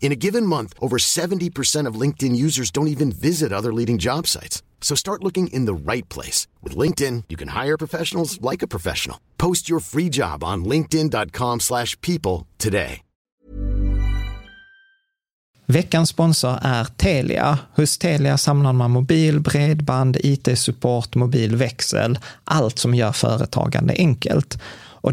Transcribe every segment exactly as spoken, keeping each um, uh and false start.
In a given month, over seventy percent of LinkedIn users don't even visit other leading job sites. So start looking in the right place. With LinkedIn, you can hire professionals like a professional. Post your free job on linkedin.com slash people today. Veckans sponsor är Telia. Hos Telia samlar man mobil, bredband, I T-support, mobilväxel. Allt som gör företagande enkelt. Och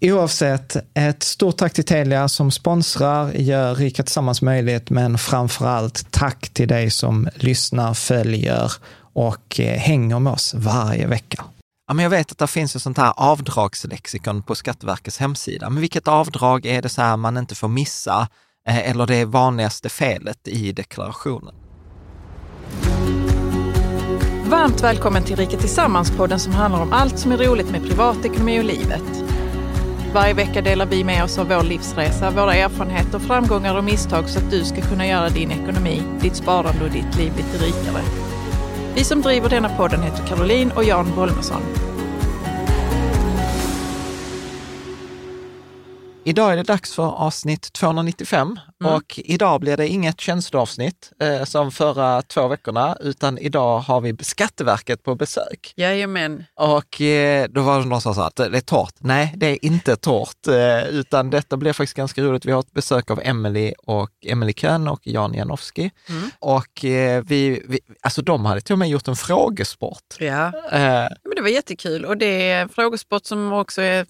Oavsett, ett stort tack till Telia som sponsrar, gör Rika Tillsammans möjligt, men framförallt tack till dig som lyssnar, följer och hänger med oss varje vecka. Ja, men jag vet att det finns ett sånt här avdragslexikon på Skatteverkets hemsida. Men vilket avdrag är det så här man inte får missa, eller det vanligaste felet i deklarationen? Varmt välkommen till Rika Tillsammans-podden som handlar om allt som är roligt med privatekonomi och livet. Varje vecka delar vi med oss av vår livsresa, våra erfarenheter, framgångar och misstag så att du ska kunna göra din ekonomi, ditt sparande och ditt liv lite rikare. Vi som driver denna podden heter Caroline och Jan Bolmeson. Idag är det dags för avsnitt tvåhundranittiofem mm. och idag blir det inget tjänsteavsnitt eh, som förra två veckorna, utan idag har vi Skatteverket på besök. Jajamän. Och eh, då var det någon som sa att det är torrt. Nej, det är inte torrt, eh, utan detta blir faktiskt ganska roligt. Vi har ett besök av Emelie och Emelie Köhn och Jan Janowski. Mm. Och eh, vi, vi, alltså de hade till och med gjort en frågesport. Ja, eh, men det var jättekul, och det är en frågesport som också är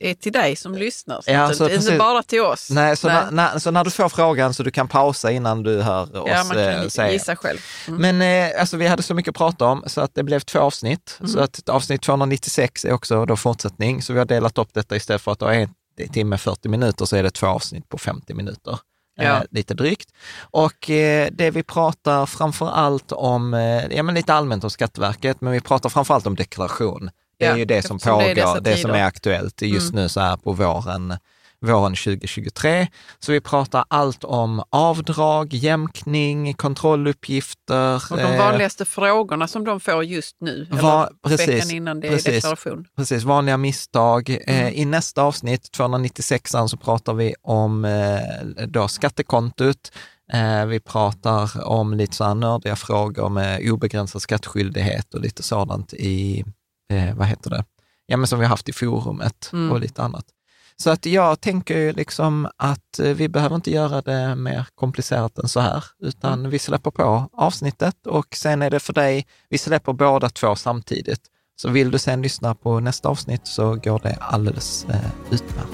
är till dig som lyssnar. Så ja, så det är inte bara till oss. Nej, så, Nej. När, så när du får frågan så du kan pausa innan du hör oss. Ja, man kan eh, gissa själv. Mm. Men eh, alltså, vi hade så mycket att prata om så att det blev två avsnitt. Mm. Så att avsnitt tvåhundranittiosex är också då fortsättning. Så vi har delat upp detta istället för att ha en timme fyrtio minuter så är det två avsnitt på femtio minuter. Ja. Lite drygt. Och eh, det vi pratar framförallt om, eh, ja men lite allmänt om Skatteverket, men vi pratar framförallt om deklaration. Det är ja, ju det som pågår, det, det som är aktuellt just mm. nu så här på våren, våren tjugotjugotre. Så vi pratar allt om avdrag, jämkning, kontrolluppgifter. Och de vanligaste eh, frågorna som de får just nu. Va, precis, veckan innan det precis, är deklaration. Precis, vanliga misstag. Mm. Eh, I nästa avsnitt, tvåhundranittiosex, så pratar vi om eh, då skattekontot. Vi pratar om lite så här nördiga frågor med obegränsad skattskyldighet och lite sådant i, eh, vad heter det? Ja, men som vi har haft i forumet mm. och lite annat. Så att jag tänker ju liksom att vi behöver inte göra det mer komplicerat än så här, utan mm. vi släpper på avsnittet och sen är det för dig, vi släpper båda två samtidigt. Så vill du sen lyssna på nästa avsnitt så går det alldeles eh, utmärkt.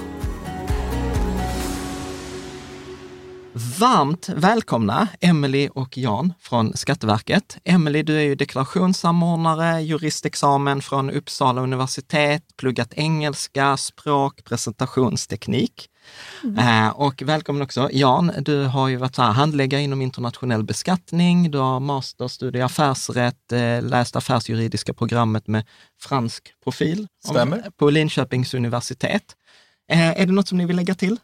varmt välkomna Emelie och Jan från Skatteverket. Emelie, du är ju deklarationssamordnare, juristexamen från Uppsala universitet, pluggat engelska, språk, presentationsteknik. Mm. Eh, och välkommen också Jan, du har ju varit så här, handläggare inom internationell beskattning, du har masterstudie i affärsrätt, eh, läst affärsjuridiska programmet med fransk profil om, på Linköpings universitet. Eh, är det något som ni vill lägga till?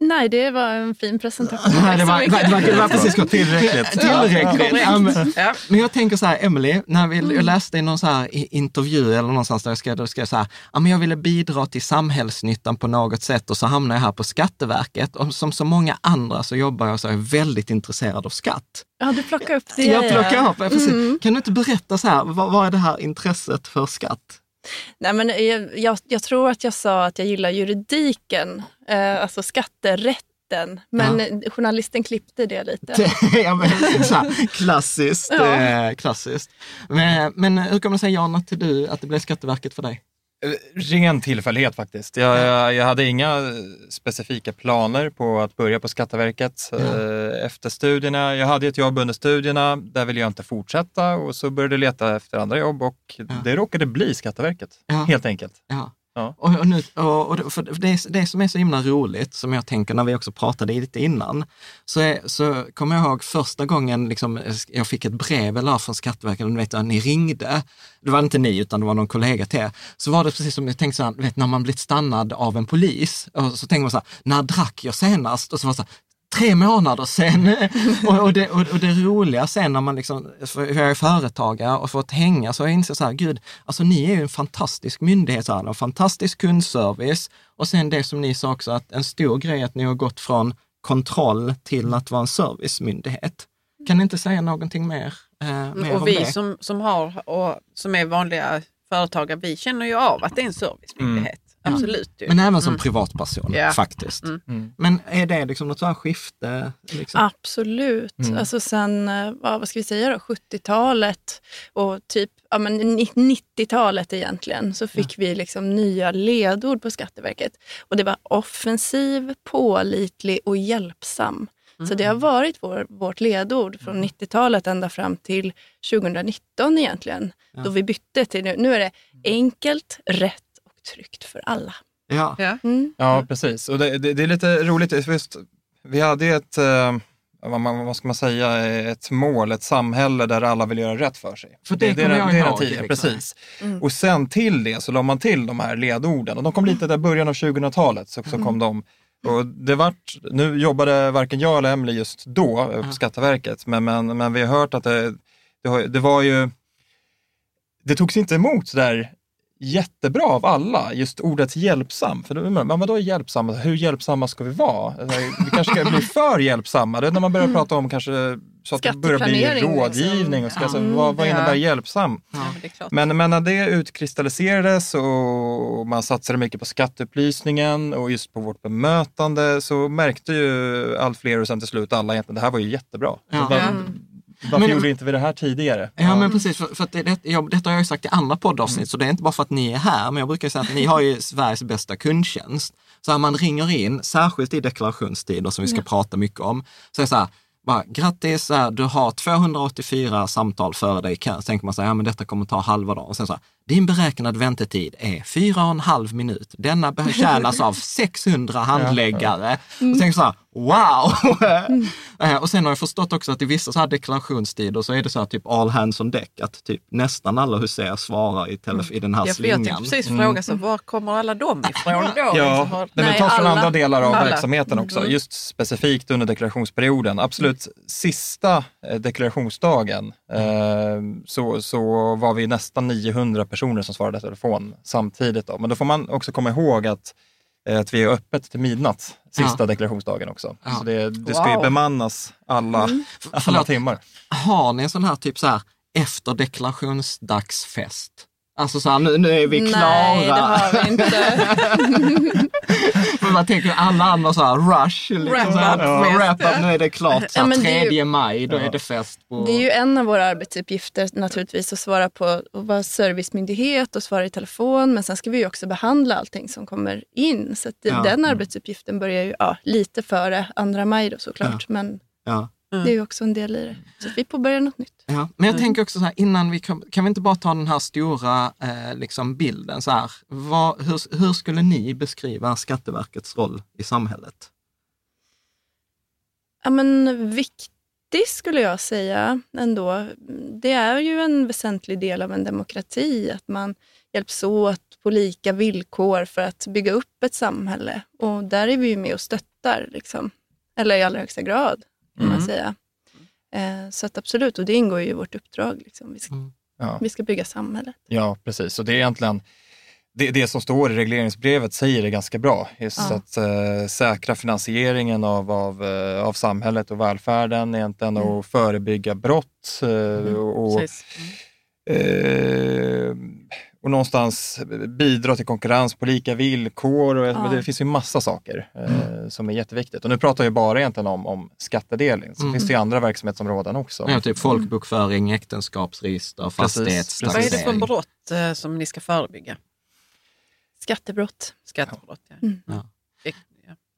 Nej, det var en fin presentation. Nej, det var, det var, det var precis tillräckligt. tillräckligt. Ja, men, ja. men jag tänker så här, Emelie, när vi, jag läste i någon så här intervju eller någonstans där jag skrev, jag skrev så här, ja, men jag ville bidra till samhällsnyttan på något sätt och så hamnade jag här på Skatteverket. Och som så många andra så jobbar jag så här, väldigt intresserad av skatt. Ja, du plockar upp det. Jag plockar upp, ja, precis. Mm. Kan du inte berätta så här, vad, vad är det här intresset för skatt? Nej, men jag, jag, jag tror att jag sa att jag gillar juridiken, eh, alltså skatterätten, men ja. Journalisten klippte det lite. Ja, men så här, klassiskt, ja. eh, klassiskt. Men, men hur kommer det sig, Jan, att du att det blev Skatteverket för dig? Ren tillfällighet faktiskt. Jag, jag, jag hade inga specifika planer på att börja på Skatteverket ja. eh, efter studierna. Jag hade ett jobb under studierna, där ville jag inte fortsätta och så började jag leta efter andra jobb och ja. det råkade bli Skatteverket, ja. helt enkelt. Ja. Ja. Och, och, nu, och, och för det, det som är så himla roligt, som jag tänker när vi också pratade lite innan, så, är, så kommer jag ihåg första gången liksom, jag fick ett brev eller från Skatteverket, ni vet, ja, ni ringde, det var inte ni utan det var någon kollega till er, så var det precis som jag tänkte så här, vet, när man blivit stannad av en polis, och så tänker man så här, när drack jag senast? Och så var det så här, tre månader sen. Och, och, det, och, och det roliga sen när man liksom, för jag är företagare och fått hänga, så jag inser så här, gud, alltså ni är ju en fantastisk myndighet, så här, en fantastisk kundservice. Och sen det som ni sa också, att en stor grej att ni har gått från kontroll till att vara en servicemyndighet. Kan ni inte säga någonting mer? Eh, mer och om vi det? Som, som har, och som är vanliga företagare, vi känner ju av att det är en servicemyndighet. Mm. Absolut. Ju. Men även som mm. privatperson yeah. faktiskt. Mm. Mm. Men är det liksom något så här skifte? Liksom? Absolut. Mm. Alltså sen, vad ska vi säga då, sjuttiotalet och typ ja, men nittiotalet egentligen, så fick ja. vi liksom nya ledord på Skatteverket. Och det var offensiv, pålitlig och hjälpsam. Mm. Så det har varit vår, vårt ledord från mm. nittiotalet ända fram till tjugonitton egentligen. Ja. Då vi bytte till nu. Nu är det enkelt, rätt, tryggt för alla. Ja, mm. ja precis. Och det, det, det är lite roligt. Just, vi hade ett, eh, vad, vad ska man säga, ett mål, ett samhälle där alla vill göra rätt för sig. För det, det, det, jag det ihåg, tiden, precis. Mm. Och sen till det så la man till de här ledorden. Och de kom lite där början av tjugohundratalet så, så kom mm. de. Och det vart, nu jobbade varken jag eller Emelie just då på mm. Skatteverket. Men, men, men vi har hört att det, det, det var ju, det togs inte emot där jättebra av alla, just ordet hjälpsam, för då, men vadå hjälpsamma, hur hjälpsamma ska vi vara? Vi kanske ska bli för hjälpsamma, det är när man börjar prata om kanske så att det börjar bli rådgivning och ska, ja. så, vad, vad innebär hjälpsam? Ja, det är klart. Men, men när det utkristalliserades och man satsade mycket på skatteupplysningen och just på vårt bemötande, så märkte ju allt fler och sen till slut alla egentligen, det här var ju jättebra. Ja. Så, varför men, gjorde inte vi det här tidigare? Ja, ja. men precis. För, för att det, det, jag, detta har jag ju sagt i andra poddavsnitt, mm. så det är inte bara för att ni är här, men jag brukar säga att ni har ju Sveriges bästa kundtjänst. Så här, man ringer in, särskilt i deklarationstider som vi ska ja. prata mycket om, så är så här, bara, grattis, så här, du har tvåhundraåttiofyra samtal före dig. Så tänker man så här, ja, men detta kommer ta halva dagen. Och sen så här, din beräknad väntetid är fyra och en halv minut. Denna betjänas av sexhundra handläggare. Mm. Och tänker så här, wow! Mm. Och sen har jag förstått också att i vissa så här deklarationstider så är det så här typ all hands on deck, att typ nästan alla huser svarar i, telef- i den här ja, slingan. Jag tänkte precis fråga, så var kommer alla de ifrån då? Ja, har... men vi tar från andra delar av alla. verksamheten också. Mm. Just specifikt under deklarationsperioden. Absolut, sista deklarationsdagen mm. eh, så, så var vi nästan niohundra personer som svarade i telefon samtidigt då. Men då får man också komma ihåg att att vi är öppet till midnatt sista ja. deklarationsdagen också. Ja. Så det, det ska wow. ju bemannas alla, mm. alla Förlåt, timmar. Har ni en sån här typ så här efter deklarationsdagsfest? Alltså så här, nu, nu är vi klara. Nej, det har vi inte. man tänker alla andra så här rush liksom, wrap så här, up, ja, wrap up, nu är det klart så här, tredje ju, maj, då ja. Är det fest på... Det är ju en av våra arbetsuppgifter naturligtvis att svara på och vara servicemyndighet och svara i telefon, men sen ska vi ju också behandla allting som kommer in, så att det, ja. Den arbetsuppgiften börjar ju ja, lite före andra maj då såklart, ja. Men ja. Mm. Det är ju också en del i det. Så vi påbörjar något nytt. Ja. Men jag mm. tänker också så här, innan vi kan, kan vi inte bara ta den här stora eh, liksom bilden så här. Vad, hur, hur skulle ni beskriva Skatteverkets roll i samhället? Ja, men viktig skulle jag säga ändå. Det är ju en väsentlig del av en demokrati att man hjälps åt på lika villkor för att bygga upp ett samhälle. Och där är vi ju med och stöttar liksom. Eller i allra högsta grad. Mm. Man säga. Eh, så att absolut, och det ingår ju i vårt uppdrag. Liksom. Vi, ska, mm. ja. vi ska bygga samhället. Ja, precis. Och det är egentligen det, det som står i regleringsbrevet säger det ganska bra. Just ja. Att eh, säkra finansieringen av, av, av samhället och välfärden egentligen mm. och förebygga brott. Eh, mm. och, precis. Eh, och någonstans bidra till konkurrens på lika villkor. Och ja. Det finns ju massa saker mm. eh, som är jätteviktigt. Och nu pratar jag bara egentligen om, om skattedelning. Så mm. finns det ju andra verksamhetsområden också. Ja, typ folkbokföring, äktenskapsregister, fastighetstaxering. Vad är det för brott eh, som ni ska förebygga? Skattebrott. Skattebrott, ja. Mm. ja.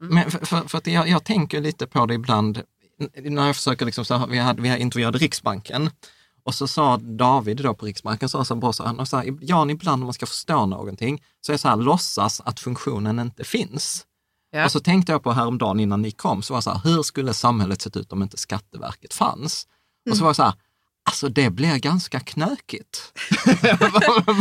Mm. Men för, för, för att jag, jag tänker lite på det ibland. När jag försöker liksom, så här, vi hade, vi hade intervjuat Riksbanken. Och så sa David då på Riksbanken, så sa han bra så här, så här, Jan, ibland om man ska förstå någonting så är det så här, låtsas att funktionen inte finns. Ja. Och så tänkte jag på häromdagen innan ni kom, så var så här, hur skulle samhället sett ut om inte Skatteverket fanns? Mm. Och så var jag så här, alltså det blev ganska knökigt.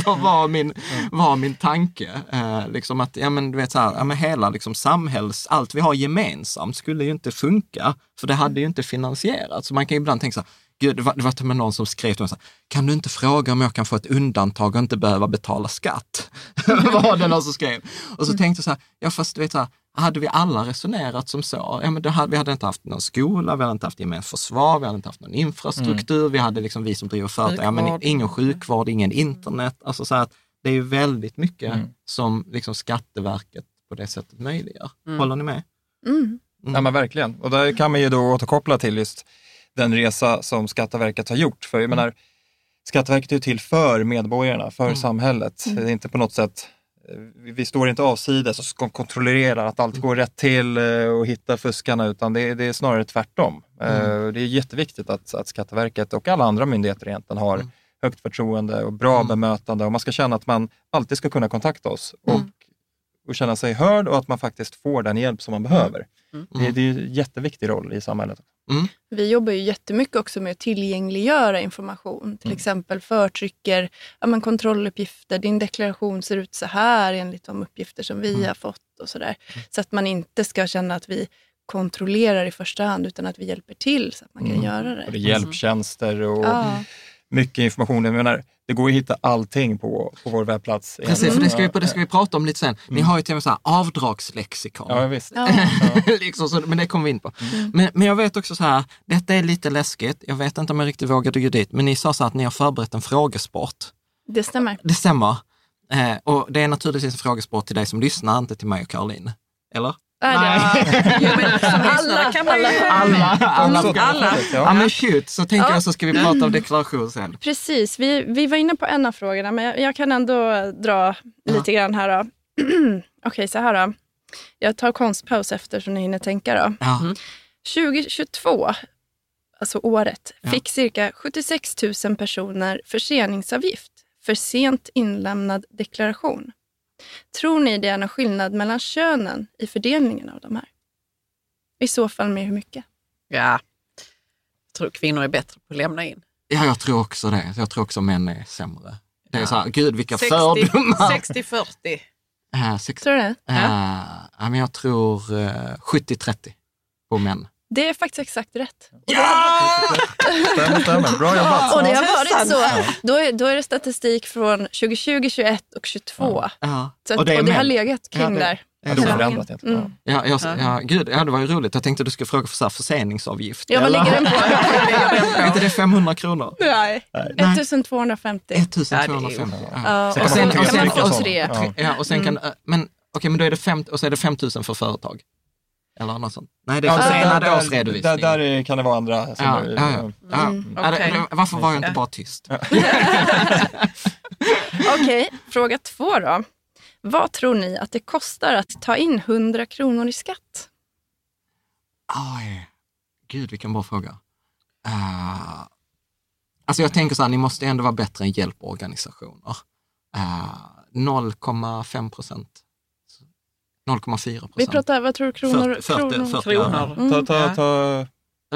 Vad var min, var min tanke? Eh, liksom att, ja men du vet så här, ja, men hela liksom samhälls, allt vi har gemensamt skulle ju inte funka, för det hade ju inte finansierats. Så man kan ibland tänka så här, Gud, det var, det var till och med någon som skrev till mig så här, kan du inte fråga om jag kan få ett undantag och inte behöva betala skatt? Var det någon som skrev? Och så mm. tänkte jag så här, ja fast du vet så här, hade vi alla resonerat som så? Ja, men det hade, vi hade inte haft någon skola, vi hade inte haft gemensamt försvar, vi hade inte haft någon infrastruktur, mm. vi hade liksom vi som driver företag, ja, men ingen sjukvård, ingen internet. Alltså så här, att det är ju väldigt mycket mm. som liksom Skatteverket på det sättet möjliggör. Mm. Håller ni med? Mm. Mm. Ja men verkligen. Och där kan man ju då återkoppla till just den resa som Skatteverket har gjort. För jag menar, Skatteverket är ju till för medborgarna, för mm. samhället. Mm. Det är inte på något sätt, vi står inte avsides och ska kontrollera att allt mm. går rätt till och hitta fuskarna, utan det är, det är snarare tvärtom. Mm. Det är jätteviktigt att, att Skatteverket och alla andra myndigheter egentligen har mm. högt förtroende och bra mm. bemötande, och man ska känna att man alltid ska kunna kontakta oss och, mm. och känna sig hörd och att man faktiskt får den hjälp som man behöver. Mm. Det, det är ju en jätteviktig roll i samhället. Mm. Vi jobbar ju jättemycket också med att tillgängliggöra information. Till mm. exempel förtrycker, ja, men kontrolluppgifter, din deklaration ser ut så här enligt de uppgifter som vi mm. har fått och sådär. Så att man inte ska känna att vi kontrollerar i första hand, utan att vi hjälper till så att man kan mm. göra det. Och det är hjälptjänster och ja. Mycket information. Jag menar, det går att hitta allting på, på vår webbplats. Precis, för det ska, vi, det ska vi prata om lite sen. Ni har ju till och med så här avdragslexikon. Ja, visst. Ja. liksom, så, men det kommer vi in på. Mm. Men, men jag vet också så här, detta är lite läskigt. Jag vet inte om jag riktigt vågade gå dit. Men ni sa så här att ni har förberett en frågesport. Det stämmer. Det stämmer. Eh, och det är naturligtvis en frågesport till dig som lyssnar, inte till mig och Caroline. Eller? Nej. alla kan alla alla alla, alla. alla. Ja, men shoot, så tänker ja. jag så ska vi prata om deklaration sen. Precis, vi vi var inne på en av frågorna, men jag kan ändå dra ja. lite grann här då. Okej, okay, så här då. Jag tar konstpaus efter så ni hinner tänka då. Ja. Mm. tjugohundratjugotvå, alltså året, ja. fick cirka sjuttiosex tusen personer förseningsavgift för sent inlämnad deklaration. Tror ni det är någon skillnad mellan könen i fördelningen av de här? I så fall med hur mycket? Ja, jag tror kvinnor är bättre på att lämna in. Ja, jag tror också det. Jag tror också män är sämre. Det är ja. så här, gud vilka fördomar. sextio fyrtio. Äh, sex, tror du det? Äh, ja. Men jag tror uh, sjuttio trettio på män. Det är faktiskt exakt rätt. Ja! Stämmer, stämmer. Bra jobbat. Och det har varit så. Då är, då är det statistik från tjugotjugo, tjugoett och tjugotvå. Ja. Så att, och det, och det har legat kring ja, det, där. Ja, det var förändrat egentligen. Mm. Ja, jag, ja, gud, ja, det var ju roligt. Jag tänkte att du skulle fråga för så här förseningsavgift. Ja, vad ligger den på? Är inte det femhundra kronor? Nej, Nej. ettusentvåhundrafemtio. ettusentvåhundrafemtio. Ja, det är ju... ja. Och sen, och sen, och sen, och sen, och sen, och sen kan... Men, Okej, men då är det fem, och så är det femtusen för företag. Eller något sånt. Nej, det är för ja, senare årsredovisning. Där, där kan det vara andra. Som ja, är, ja, ja. ja. Mm, okay. Varför var jag inte bara tyst? Ja. Okej, okay, fråga två då. Vad tror ni att det kostar att ta in hundra kronor i skatt? Aj, gud vilken bra fråga. Uh, alltså jag tänker så här, ni måste ändå vara bättre än hjälporganisationer. Uh, noll komma fem procent. noll komma fyra procent. Vi pratar, vad tror du, kronor? fyrtio, fyrtio, fyrtio, fyrtio. Mm. Ta, ta, ta.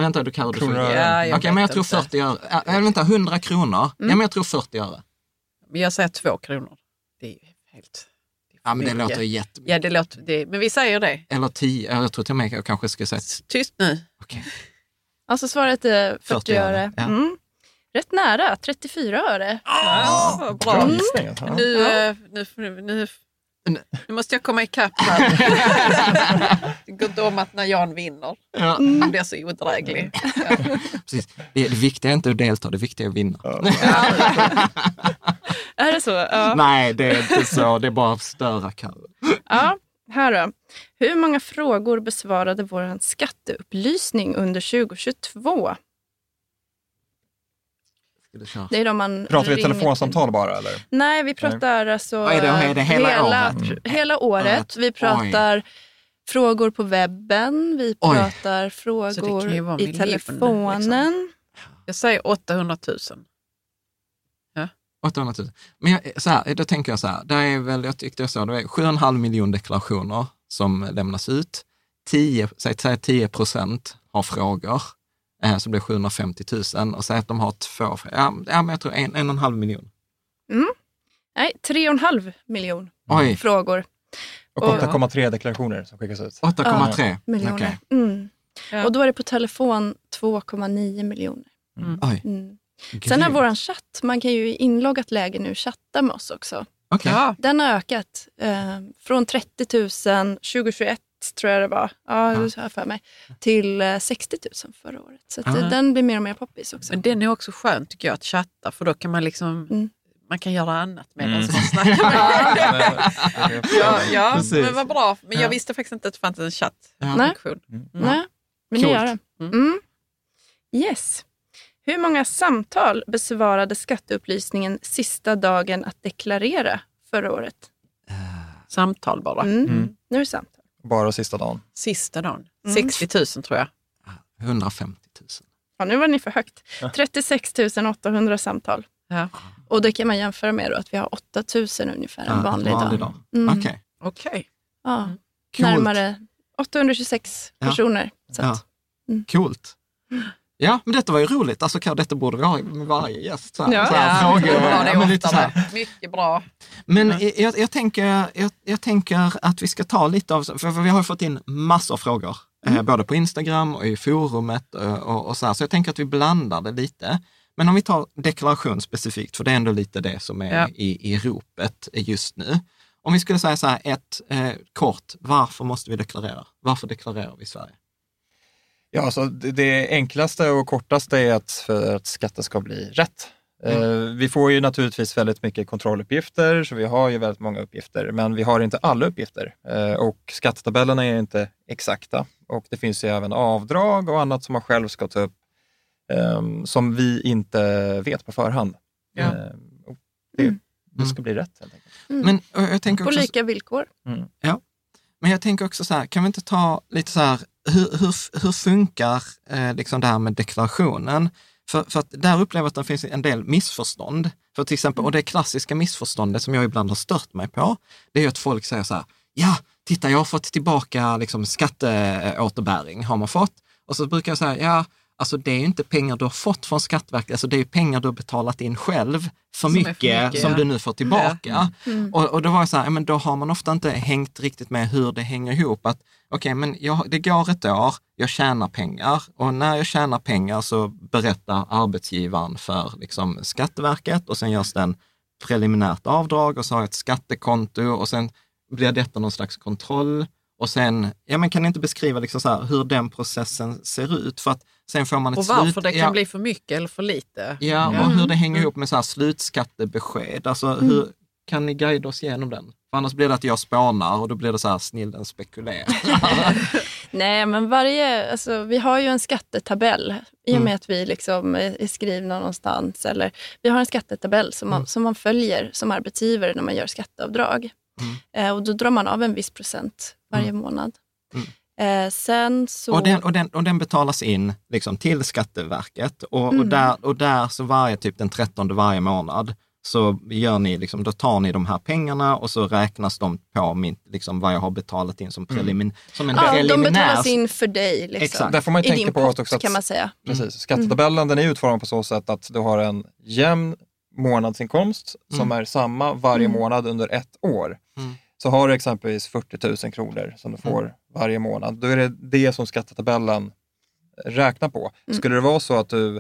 Vänta, du kallar det för. Ja, Okej, okay, men jag tror fyrtio öre. Äh, vänta, hundra kronor. Mm. Ja, men jag tror fyrtio öre. Jag säger två kronor. Det är ju helt... Det är ja, men det mycket. Låter jättemycket. Ja, det låter... Det, men vi säger det. Eller tio, jag tror till mig jag kanske ska säga... Tyst nu. Okej. Okay. Alltså svaret är fyrtio öre. Ja. Mm. Rätt nära, trettiofyra öre. Oh! Ja, bra. Mm. Nu, nu, nu, nu Nu måste jag komma ikapp här. Det går inte om att när Jan vinner ja. Han blir så odräglig. Ja. Precis. Det, det viktiga är inte att delta, det viktiga är att vinna. Ja. Är det så? Ja. Nej, det är inte så. Det är bara att störa Karl. Ja, här då. Hur många frågor besvarade vår skatteupplysning under tjugohundratjugotvå? Det är de man pratar vi telefonsamtal bara eller? Nej, vi pratar alltså är det, är det hela, hela, året? hela året. Vi pratar Oj. frågor på webben, vi pratar Oj. frågor i telefonen. Liksom. Jag säger åttahundratusen. Ja. åttahundratusen. Men jag, så här, då tänker jag så här, det är väl jag tyckte jag sa det är sju komma fem miljoner deklarationer som lämnas ut. tio, säg tio procent har frågor. Så blir sjuhundrafemtio tusen och säg att de har två, ja men jag tror en, en och en halv miljon. Mm. Nej, tre och en halv miljon Oj. frågor. Och åtta komma tre deklarationer som skickas ut. åtta komma tre miljoner. Okay. Mm. Ja. Och då är det på telefon två komma nio miljoner. Mm. Oj. Mm. Sen har våran chatt, man kan ju i inloggat läge nu chatta med oss också. Okay. Ja. Den har ökat eh, från trettio tusen tjugohundratjugoett tror jag det var, ja, det var för mig, till sextio tusen förra året. Så att mm. den blir mer och mer poppis också. Men den är också skönt tycker jag att chatta, för då kan man liksom, mm. man kan göra annat med mm. den som snackar med. Ja, ja men vad bra. Men jag visste faktiskt inte att det fanns en chattfunktion. Mm. Nej. Mm. Nej, men ni gör det. Mm. Yes. Hur många samtal besvarade skatteupplysningen sista dagen att deklarera förra året? Uh. Samtal bara. Mm. Mm. Nu är det samtal. Bara sista dagen. Sista dagen. Mm. sextio tusen tror jag. hundrafemtio tusen. Ja, nu var ni för högt. trettiosex tusen åttahundra samtal. Ja. Och det kan man jämföra med då, att vi har åtta tusen ungefär en vanlig, ja, vanlig dag. Okej. Mm. Okej. Okay. Okay. Ja. Coolt. Närmare åttahundratjugosex ja. personer. Så att, ja. Mm. Coolt. Ja, men detta var ju roligt. Alltså, detta borde vi ha med varje gäst. Så här, ja, så här, ja. Frågor, ja, det är lite så här. Mycket bra. Men mm. jag, jag, tänker, jag, jag tänker att vi ska ta lite av... För vi har fått in massor av frågor. Mm. Eh, både på Instagram och i forumet. Och, och så, här, så jag tänker att vi blandar det lite. Men om vi tar deklaration specifikt. För det är ändå lite det som är ja. i, i ropet just nu. Om vi skulle säga så här, ett eh, kort. Varför måste vi deklarera? Varför deklarerar vi i Sverige? Ja, alltså det enklaste och kortaste är att för att skatten ska bli rätt. Mm. Vi får ju naturligtvis väldigt mycket kontrolluppgifter, så vi har ju väldigt många uppgifter, men vi har inte alla uppgifter. Och skattetabellerna är inte exakta. Och det finns ju även avdrag och annat som man själv ska ta upp, som vi inte vet på förhand. Ja. Det, det ska bli rätt, helt enkelt. Mm. Men jag tänker också... På lika villkor. Mm. Ja. Men jag tänker också så här, kan vi inte ta lite så här, hur, hur, hur funkar eh, liksom det här med deklarationen? För, för att där upplever jag att det finns en del missförstånd. För till exempel, och det klassiska missförståndet som jag ibland har stört mig på, det är att folk säger så här, ja, titta jag har fått tillbaka liksom, skatteåterbäring har man fått. Och så brukar jag säga, ja, alltså det är ju inte pengar du har fått från Skatteverket, alltså det är ju pengar du har betalat in själv för, som mycket, för mycket som ja. du nu får tillbaka. Ja. Mm. Och, och då var jag så här, men då har man ofta inte hängt riktigt med hur det hänger ihop. Att okej, okay, men jag, det går ett år, jag tjänar pengar och när jag tjänar pengar så berättar arbetsgivaren för liksom, Skatteverket och sen görs det en preliminärt avdrag och så har jag ett skattekonto och sen blir detta någon slags kontroll. Och sen, ja men kan ni inte beskriva liksom så här, hur den processen ser ut? För att sen får man ett och varför slut, det kan ja, bli för mycket eller för lite. Ja, och mm. hur det hänger ihop med så här slutskattebesked. Alltså mm. hur kan ni guida oss igenom den? För annars blir det att jag spånar och då blir det så här, snillen spekulerar. Nej, men varje, alltså, vi har ju en skattetabell i och med att vi liksom är skrivna någonstans. Eller, vi har en skattetabell som man, mm. som man följer som arbetsgivare när man gör skatteavdrag. Mm. Eh, och då drar man av en viss procent varje mm. månad. Mm. Eh, sen så... och, den, och, den, och den betalas in liksom, till Skatteverket. Och, mm. och, där, och där så varje typ den trettonde varje månad. Så gör ni liksom, då tar ni de här pengarna och så räknas de på min, liksom, vad jag har betalat in som prelimin mm. som en ja, preliminär. De betalas in för dig. Liksom. Exakt. Där får man ju tänka på också att, kan man säga. Precis, skattetabellen mm. den är utformad på så sätt att du har en jämn månadsinkomst mm. som är samma varje mm. månad under ett år. Mm. Så har du exempelvis fyrtio tusen kronor som du får mm. varje månad. Då är det det som skattetabellen räknar på. Mm. Skulle det vara så att du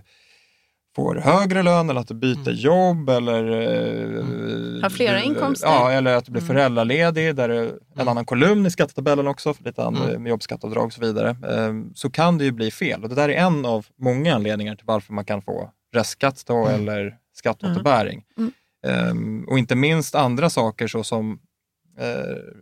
får högre lön eller att du byter mm. jobb eller mm. har flera du, inkomster. Ja, eller att du blir föräldraledig, där är en mm. annan kolumn i skattetabellen också för lite andra mm. jobbskatteavdrag och så vidare. Så kan det ju bli fel. Och det där är en av många anledningar till varför man kan få restskatt då mm. eller skatteåterbäring. Mm. Mm. Och inte minst andra saker så som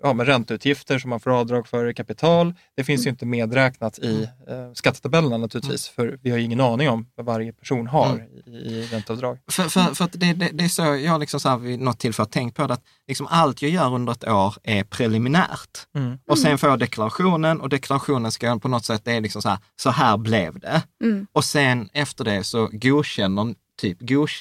ja, men ränteutgifter som man får avdrag för kapital. Det finns mm. ju inte medräknat i eh, skattetabellerna naturligtvis. Mm. För vi har ju ingen aning om vad varje person har mm. i, i ränteavdrag. För, för, för att det, det, det är så jag liksom så här vid något tillfälle tänkt på det, att liksom allt jag gör under ett år är preliminärt. Mm. Och sen får jag deklarationen och deklarationen ska jag på något sätt, det är liksom så här, så här blev det. Mm. Och sen efter det så godkänner typ,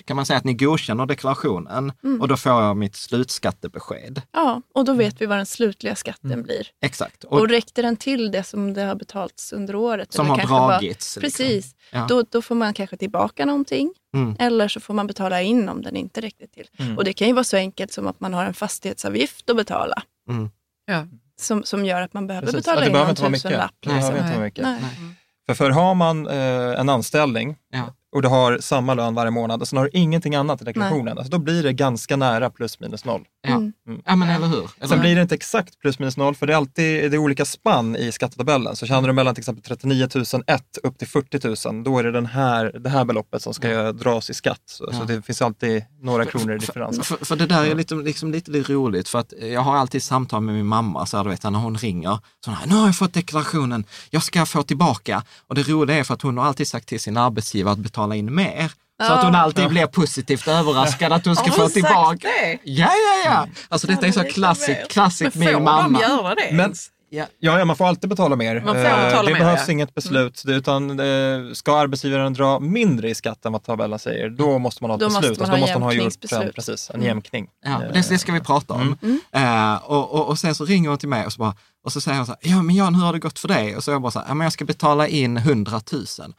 kan man säga att ni godkänner deklarationen mm. och då får jag mitt slutskattebesked. Ja, och då vet vi vad den slutliga skatten mm. blir. Exakt. Och, och räcker den till det som det har betalats under året? Som eller har dragits. Bara, liksom. Precis. Ja. Då, då får man kanske tillbaka någonting mm. eller så får man betala in om den inte räcker till. Mm. Och det kan ju vara så enkelt som att man har en fastighetsavgift att betala. Mm. Ja. Som, som gör att man behöver precis. betala in någon tusenlapp. Det behöver inte vara mycket. Nej. Nej. För, för har man eh, en anställning ja. och du har samma lön varje månad och sen har du ingenting annat i deklarationen. Alltså då blir det ganska nära plus minus noll. Ja, mm. ja men eller hur? Eller? Sen blir det inte exakt plus minus noll för det är alltid det är olika spann i skattetabellen. Så tjänar du mellan till exempel trettionio tusen ett upp till fyrtio tusen, då är det den här, det här beloppet som ska mm. dras i skatt. Så, ja. så det finns alltid några kronor i differens. För, för, för det där är lite, liksom, lite, lite roligt för att jag har alltid samtal med min mamma så här, du vet, när hon ringer. Så här, nu har jag fått deklarationen, jag ska få tillbaka. Och det roliga är för att hon har alltid sagt till sin arbetsgivare att betala in mer. Så oh. att hon alltid oh. blir positivt överraskad att hon ska oh, få tillbaka. Ja, ja, ja. Alltså detta är så klassiskt, klassiskt min mamma. Det? Men ja. ja, man får alltid betala mer. Får betala det mer, behövs ja. inget beslut. Mm. Utan ska arbetsgivaren dra mindre i skatt än vad tabellen säger, då måste man ha ett då beslut. Måste man alltså, då måste man ha gjort en, precis, en mm. jämkning. Ja, det, det ska vi prata om. Mm. Mm. Uh, och, och, och sen så ringer hon till mig och så bara, och så säger han så här, ja men Jan, hur har det gått för dig? Och så jag bara så här, ja men jag ska betala in hundratusen.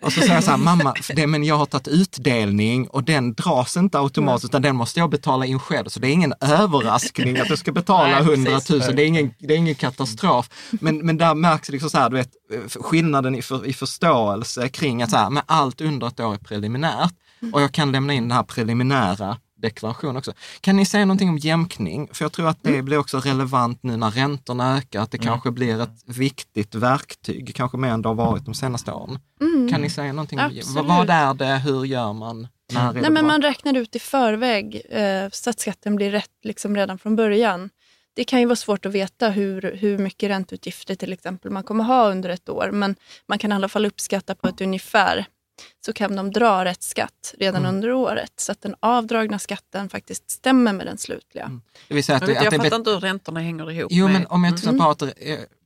Och så säger jag så här, mamma, det, men jag har tagit utdelning och den dras inte automatiskt utan den måste jag betala in själv. Så det är ingen överraskning att du ska betala hundratusen, det är ingen, det är ingen katastrof. Men, men där märks liksom så här, du vet, skillnaden i, för, i förståelse kring att så här, men allt under ett år är preliminärt. Och jag kan lämna in den här preliminära deklaration också. Kan ni säga någonting om jämkning? För jag tror att det mm. blir också relevant nu när räntorna ökar, att det mm. kanske blir ett viktigt verktyg, kanske mer än det har varit de senaste åren. Mm. Kan ni säga någonting? Absolut. Om vad är det? Hur gör man? När Nej, men man räknar ut i förväg eh, så att skatten blir rätt liksom redan från början. Det kan ju vara svårt att veta hur, hur mycket ränteutgifter till exempel man kommer ha under ett år, men man kan i alla fall uppskatta på ett ungefär. Så kan de dra rätt skatt redan mm. under året. Så att den avdragna skatten faktiskt stämmer med den slutliga. Mm. Det vill säga att, jag, vet, att jag fattar det... inte hur räntorna hänger ihop. Jo, med... men om jag till exempel pratar...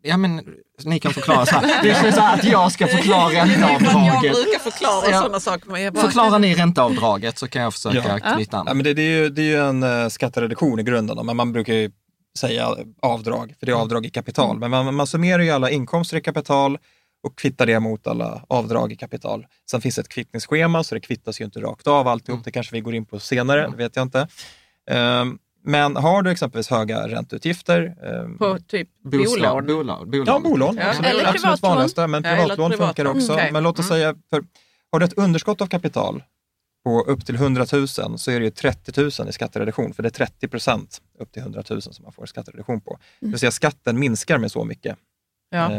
Ja, men ni kan förklara så här. Det är så här att jag ska förklara ränteavdraget. Jag brukar förklara ja. sådana saker. Men jag bara... Förklara ni ränteavdraget så kan jag försöka ja. knyta an. Ja, men det, det, är ju, det är ju en skattereduktion i grunden. Men man brukar ju säga avdrag. För det är avdrag i kapital. Men man, man summerar ju alla inkomster i kapital och kvittar det mot alla avdrag i kapital. Sen finns ett kvittningsschema så det kvittas ju inte rakt av alltihop. Mm. Det kanske vi går in på senare, det vet jag inte. Um, men har du exempelvis höga ränteutgifter... Um, på typ bolån? Bolån, bolån. Ja, bolån. Ja. Absolut, eller absolut vanligaste, men ja, privatlån privat. funkar också. Mm, okay. Men låt oss mm. säga, för, har du ett underskott av kapital på upp till hundratusen så är det ju trettiotusen i skattereduktion. För det är trettio procent upp till hundratusen som man får skattereduktion på. Mm. Det vill säga skatten minskar med så mycket. Ja. Um,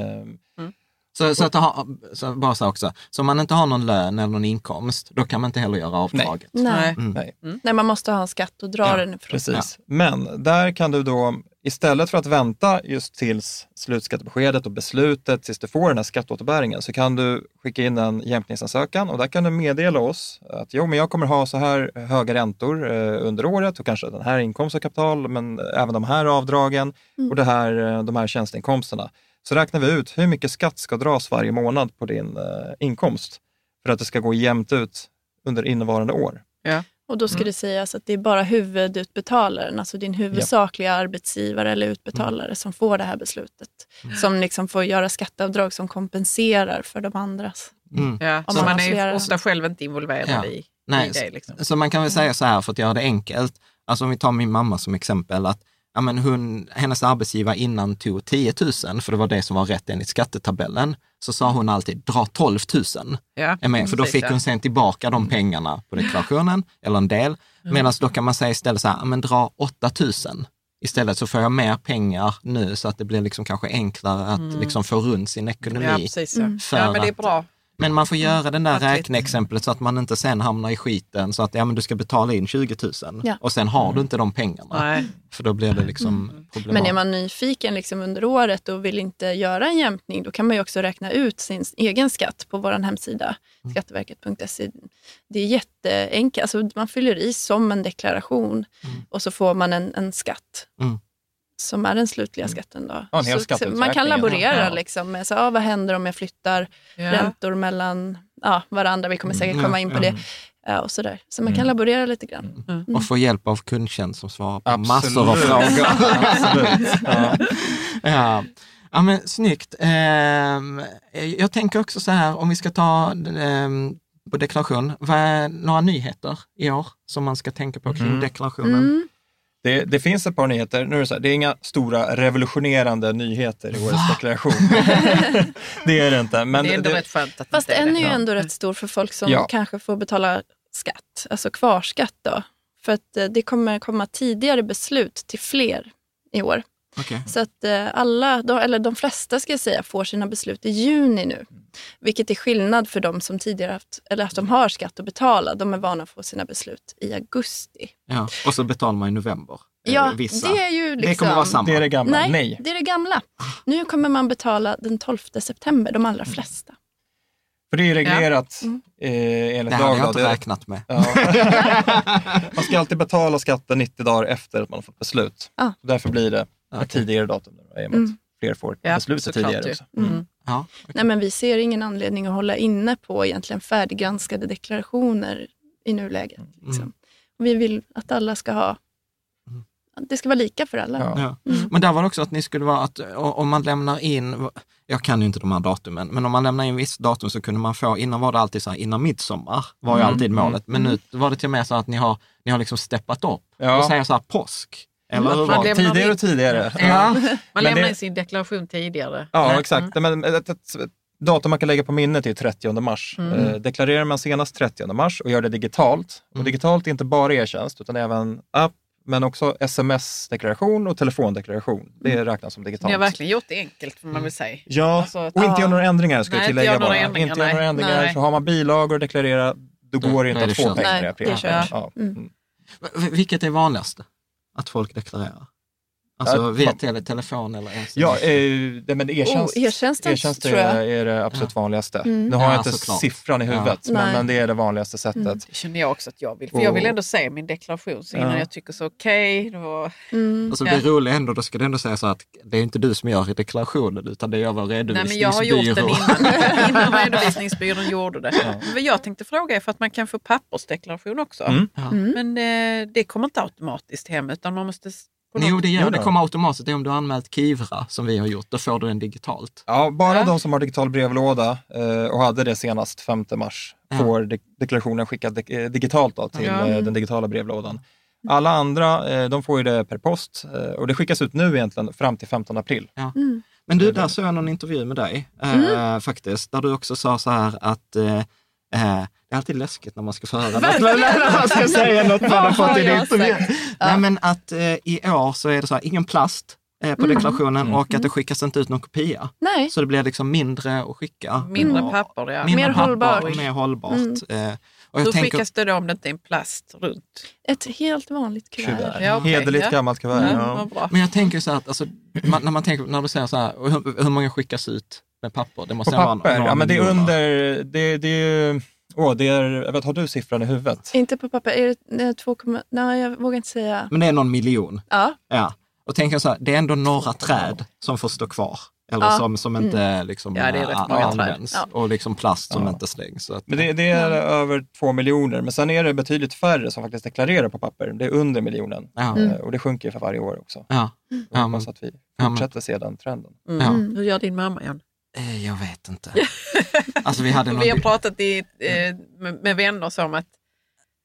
mm. Så, så, att ha, så bara så också. Så om man inte har någon lön eller någon inkomst, då kan man inte heller göra avdraget. Nej, mm. Nej. Mm. Nej, man måste ha en skatt och dra ja, den. Precis. Ja. Men där kan du då, istället för att vänta just tills slutskattebeskedet och beslutet tills du får den här skatteåterbäringen, så kan du skicka in en jämkningsansökan, och där kan du meddela oss att jo, men jag kommer ha så här höga räntor eh, under året, och kanske den här inkomst och kapital, men även de här avdragen mm. och det här, de här tjänsteinkomsterna. Så räknar vi ut hur mycket skatt ska dras varje månad på din eh, inkomst för att det ska gå jämnt ut under innevarande år. Ja. Och då ska mm. det sägas att det är bara huvudutbetalaren, alltså din huvudsakliga ja. arbetsgivare eller utbetalare mm. som får det här beslutet. Mm. Som liksom får göra skatteavdrag som kompenserar för de andras. Mm. Ja. Så man, man är ofta själv inte involverad ja. i, Nej, i det. Liksom. Så, så man kan väl säga så här, för att göra det enkelt. Alltså om vi tar min mamma som exempel, att ja, men hon, hennes arbetsgivare innan tog tio tusen, för det var det som var rätt enligt skattetabellen, så sa hon alltid dra tolv tusen. Ja, med, för då fick hon sen tillbaka de pengarna på deklarationen, eller en del. Mm. Medan då kan man säga istället så här, men dra åtta tusen. Istället så får jag mer pengar nu, så att det blir liksom kanske enklare att mm. liksom få runt sin ekonomi. Ja, precis. Mm. Ja, men det är bra. Men man får göra den där räkneexemplet så att man inte sen hamnar i skiten, så att ja, men du ska betala in tjugo tusen ja. och sen har du inte de pengarna. Nej. För då blir det liksom mm. problem. Men är man nyfiken liksom under året och vill inte göra en jämkning, då kan man ju också räkna ut sin egen skatt på vår hemsida skatteverket punkt se. Det är jätteenkelt. Alltså, man fyller i som en deklaration mm. och så får man en, en skatt. Mm. som är den slutliga skatten då. Ja, så man kan laborera ja. liksom med så, ah, vad händer om jag flyttar ja. räntor mellan ah, varandra, vi kommer säkert komma in på det ja, och sådär. Så man kan mm. laborera lite grann. Mm. Mm. Och få hjälp av kundtjänst som svarar på Absolut. massor av frågor. Absolut. Ja. Ja. Ja, men snyggt. Jag tänker också så här, om vi ska ta på deklaration, vad är några nyheter i år som man ska tänka på kring mm. deklarationen? Mm. Det, det finns ett par nyheter. Nu är det, så här, det är inga stora revolutionerande nyheter i årets deklaration. Det är det inte. Men det är ändå det, rätt skönt att fast en är ju ändå rätt stor för folk som ja. kanske får betala skatt. Alltså kvarskatt då. För att det kommer komma tidigare beslut till fler i år. Okay. Så att alla, eller de flesta ska jag säga, får sina beslut i juni nu. Vilket är skillnad för de som tidigare haft, eller att de har skatt att betala. De är vana att få sina beslut i augusti. Ja, och så betalar man i november. Ja, vissa. Det är ju liksom... Det kommer vara samma. Det är det gamla. Nej, Nej, det är det gamla. Nu kommer man betala den tolfte september, de allra flesta. För det är reglerat ja. mm. eh, enligt dag. Det har jag inte räknat med. Ja. Man ska alltid betala skatten nittio dagar efter att man fått beslut. Ah. Därför blir det okay. tidigare datum. Mm. Fler får ja, beslutet tidigare också. Mm. Mm. Ja, okay. Nej, men vi ser ingen anledning att hålla inne på egentligen färdiggranskade deklarationer i nuläget. Liksom. Mm. Vi vill att alla ska ha... Det ska vara lika för alla. Ja. Mm. Men där var det också att ni skulle vara att om man lämnar in, jag kan ju inte de här datumen, men om man lämnar in viss datum så kunde man få, innan var det alltid så här, innan midsommar var ju mm. alltid målet, men nu var det till och med så att ni har, ni har liksom steppat upp ja. och säger så här påsk. Eller man tidigare och tidigare. Ja. Ja. Man lämnar in sin deklaration tidigare. Ja, exakt. Mm. Men ett, ett, ett datum man kan lägga på minnet är trettionde mars. Mm. Eh, deklarerar man senast trettionde mars och gör det digitalt, mm. och digitalt är inte bara e-tjänst utan även app, men också sms-deklaration och telefondeklaration. Det räknas som digitalt. Ni har verkligen gjort det enkelt, får man vill säga. Ja, alltså, och inte ja. gör några ändringar, skulle nej, jag tillägga bara. Inte gör några ändringar, nej. Så har man bilagor att deklarera, då mm. går det inte nej, att få pengar i april. Ja. Ja. Mm. Vilket är vanligaste? Att folk deklarerar? Alltså äh, via tele, telefon eller e-tjänst? Ja, eh, men e-tjänst, oh, e-tjänst, e-tjänst är, är det absolut ja. vanligaste. Mm. Nu har jag ja, inte såklart. siffran i huvudet, ja. men, men det är det vanligaste sättet. Mm. Det känner jag också att jag vill. För oh. jag vill ändå säga min deklaration så innan ja. jag tycker så okej. Okay, då... mm. Alltså det ja. roliga ändå, då ska det ändå säga så att det är inte du som gör deklarationen utan det är jag var redovisningsbyrå. Nej, men jag har gjort den innan. Innan redovisningsbyrån gjorde det. Ja. Jag tänkte fråga er för att man kan få pappersdeklaration också. Mm. Ja. Mm. Men eh, det kommer inte automatiskt hem utan man måste... Jo, det, gör, det kommer automatiskt. Det är om du har anmält Kivra som vi har gjort, då får du den digitalt. Ja, bara ja. de som har digital brevlåda och hade det senast femte mars ja. får deklarationen skickad digitalt då, till ja. den digitala brevlådan. Alla andra, de får ju det per post och det skickas ut nu egentligen fram till femtonde april. Ja. Mm. Men du, där såg jag någon intervju med dig mm. äh, faktiskt, där du också sa så här att... Äh, Det är alltid läskigt när man ska föra något. När man ska säga något man har fått i det. Nej, men att eh, i år så är det så här, ingen plast, eh, på deklarationen mm. och att det skickas inte ut någon kopia. Nej. Så det blir liksom mindre att skicka. Mindre mm. papper, ja. Mindre mer, papper hållbart. Och mer hållbart. Mm. Eh, och jag Då tänker, skickas det då om det inte är en plast runt? Ett helt vanligt kuvert. Ja, okay. Hederligt ja. gammalt kuvert. Ja, ja. Men jag tänker så här att alltså, man, när man tänker, när du säger så här, hur, hur många skickas ut med papper? Det måste på papper? Vara någon, ja, men det är under... Det, det är ju... Åh, det är, vet, har du siffran i huvudet? Inte på papper, är det två, nej jag vågar inte säga. Men det är någon miljon. Ja. Ja. Och tänker så här, det är ändå några träd som får stå kvar. Eller ja. som, som inte mm. liksom, ja, det är rätt många används. Ja. Och liksom plast som ja. inte slängs. Så att, men det, det är ja. över två miljoner. Men sen är det betydligt färre som faktiskt deklarerar på papper. Det är under miljonen. Ja. Mm. Och det sjunker för varje år också. Ja. Mm. Och jag hoppas att vi fortsätter ja. se den trenden. Mm. Ja. Mm. Hur gör din mamma igen? Jag vet inte. Alltså, vi, hade någon... vi har pratat i, eh, med, med vänner så om att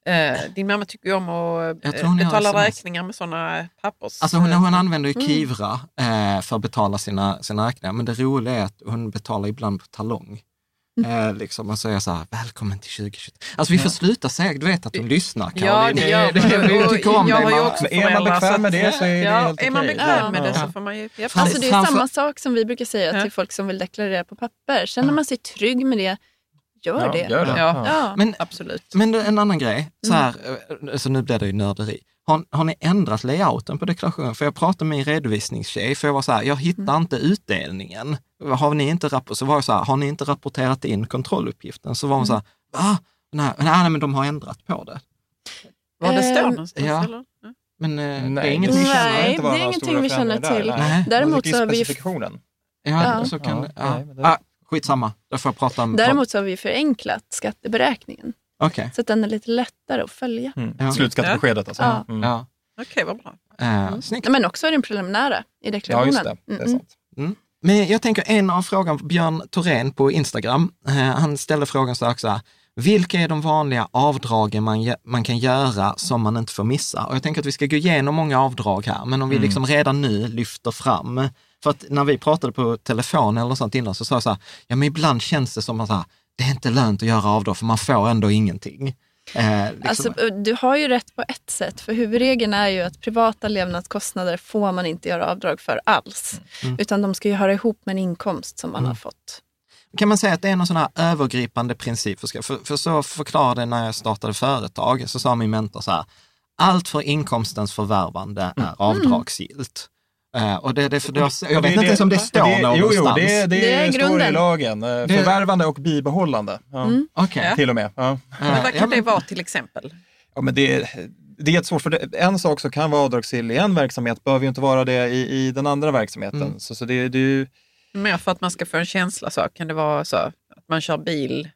eh, din mamma tycker om att eh, betala räkningar med sådana pappers. Alltså hon, hon använder ju Kivra eh, för att betala sina, sina räkningar. Men det roliga är att hon betalar ibland på talong. Eh, liksom man säger så här, välkommen till tjugohundratjugo. Alltså vi får sluta säga, du vet att du lyssnar, Caroline. Ja, det gör det. Det, det, det jag, jag har ju också föräldrar. Är man bekväm med det så är ja, det helt okej. Är man bekväm med det så får man ju... Ja. Alltså det är samma sak som vi brukar säga ja. till folk som vill deklarera på papper. Sen när man sig trygg med det, gör ja, det. Gör det. Ja. Ja. Men, absolut. Men en annan grej, så här, så nu blir det ju nörderi. Har, har ni ändrat layouten på deklarationen? För jag pratade med min redovisningstjej, för jag var så här, jag hittar mm. inte utdelningen. Har ni inte, rapp- så var jag så här, har ni inte rapporterat in kontrolluppgiften? Så var hon mm. så här, ah, nej, nej, men de har ändrat på det. Var det står någonstans? Ja. Eller? Ja. Men eh, nej, det är inget vi känner, nej, inte det är ingenting vi känner till. Där. Nej. Däremot så har vi... Specifikationen. Ja, ja. Så kan, ja, ja. Nej, det... ah, skitsamma. Jag får prata om... Däremot så har vi förenklat skatteberäkningen. Okay. Så att den är lite lättare att följa. Mm. Ja. Slutskattebeskedet alltså. Ja. Mm. Ja. Okej, okay, vad bra. Mm. Mm. Men också är den preliminära i deklarationen. Ja, just det. Det är sant. Mm. Men jag tänker en av frågan, Björn Thorén på Instagram, eh, han ställde frågan så här, vilka är de vanliga avdragen man, man kan göra som man inte får missa? Och jag tänker att vi ska gå igenom många avdrag här, men om vi mm. liksom redan nu lyfter fram, för att när vi pratade på telefon eller sånt innan så sa jag så här, ja men ibland känns det som att så här, det är inte lönt att göra avdrag för man får ändå ingenting. Eh, liksom. Alltså, du har ju rätt på ett sätt, för huvudregeln är ju att privata levnadskostnader får man inte göra avdrag för alls, mm. utan de ska ju höra ihop med en inkomst som man mm. har fått. Kan man säga att det är någon sån här övergripande princip? För, för, för så förklarade när jag startade företag, så sa min mentor så här, allt för inkomstens förvärvande är mm. avdragsgillt. Uh, och det, det, för då, jag vet det, inte det, om det står det, någonstans. Jo, jo, det, det, det är grunden. Står i lagen. Det... Förvärvande och bibehållande. Ja. Mm. Okay. Ja. Till och med. Ja. Men vad kan ja, det men... vara till exempel? Ja, men det, det är ett svårt, för det, en sak som kan vara avdragsgill i en verksamhet behöver ju inte vara det i, i den andra verksamheten. Mm. Så, så det, det är ju... Men för att man ska få en känsla så kan det vara så att man kör bil.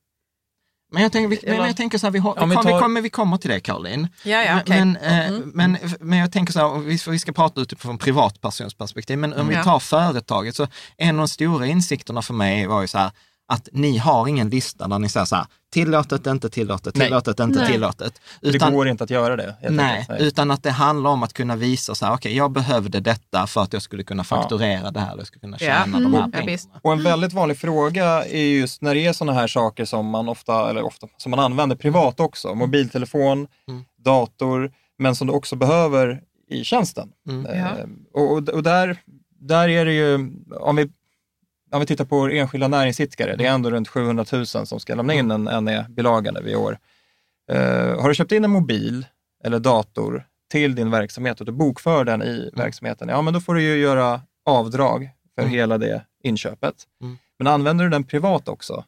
Men jag tänker, men jag tänker så här, vi, har, ja, vi, tar... vi, kommer, vi kommer till det, Caroline. Ja, ja, okay. men, mm. eh, men, men jag tänker så här, vi, vi ska prata utifrån privatpersons perspektiv, men om mm. vi tar företaget, så en av de stora insikterna för mig var ju så här, att ni har ingen lista där ni säger så här, tillåtet, inte tillåtet, tillåtet, nej. inte nej. tillåtet. Utan, det går inte att göra det. Nej, nej, utan att det handlar om att kunna visa så här, okej, okay, jag behövde detta för att jag skulle kunna fakturera ja. det här, jag skulle kunna tjäna ja. de här mm. pengarna. Ja, och en väldigt vanlig fråga är just när det är sådana här saker som man ofta, eller ofta, som man använder privat också, mobiltelefon, mm. dator, men som du också behöver i tjänsten. Mm. Eh, ja. Och, och där, där är det ju, om vi Om vi tittar på enskilda näringsidkare, det är ändå runt sjuhundratusen som ska lämna in en, en e-bilaga varje år. Uh, har du köpt in en mobil eller dator till din verksamhet och du bokför den i verksamheten, ja men då får du ju göra avdrag för mm. hela det inköpet. Mm. Men använder du den privat också,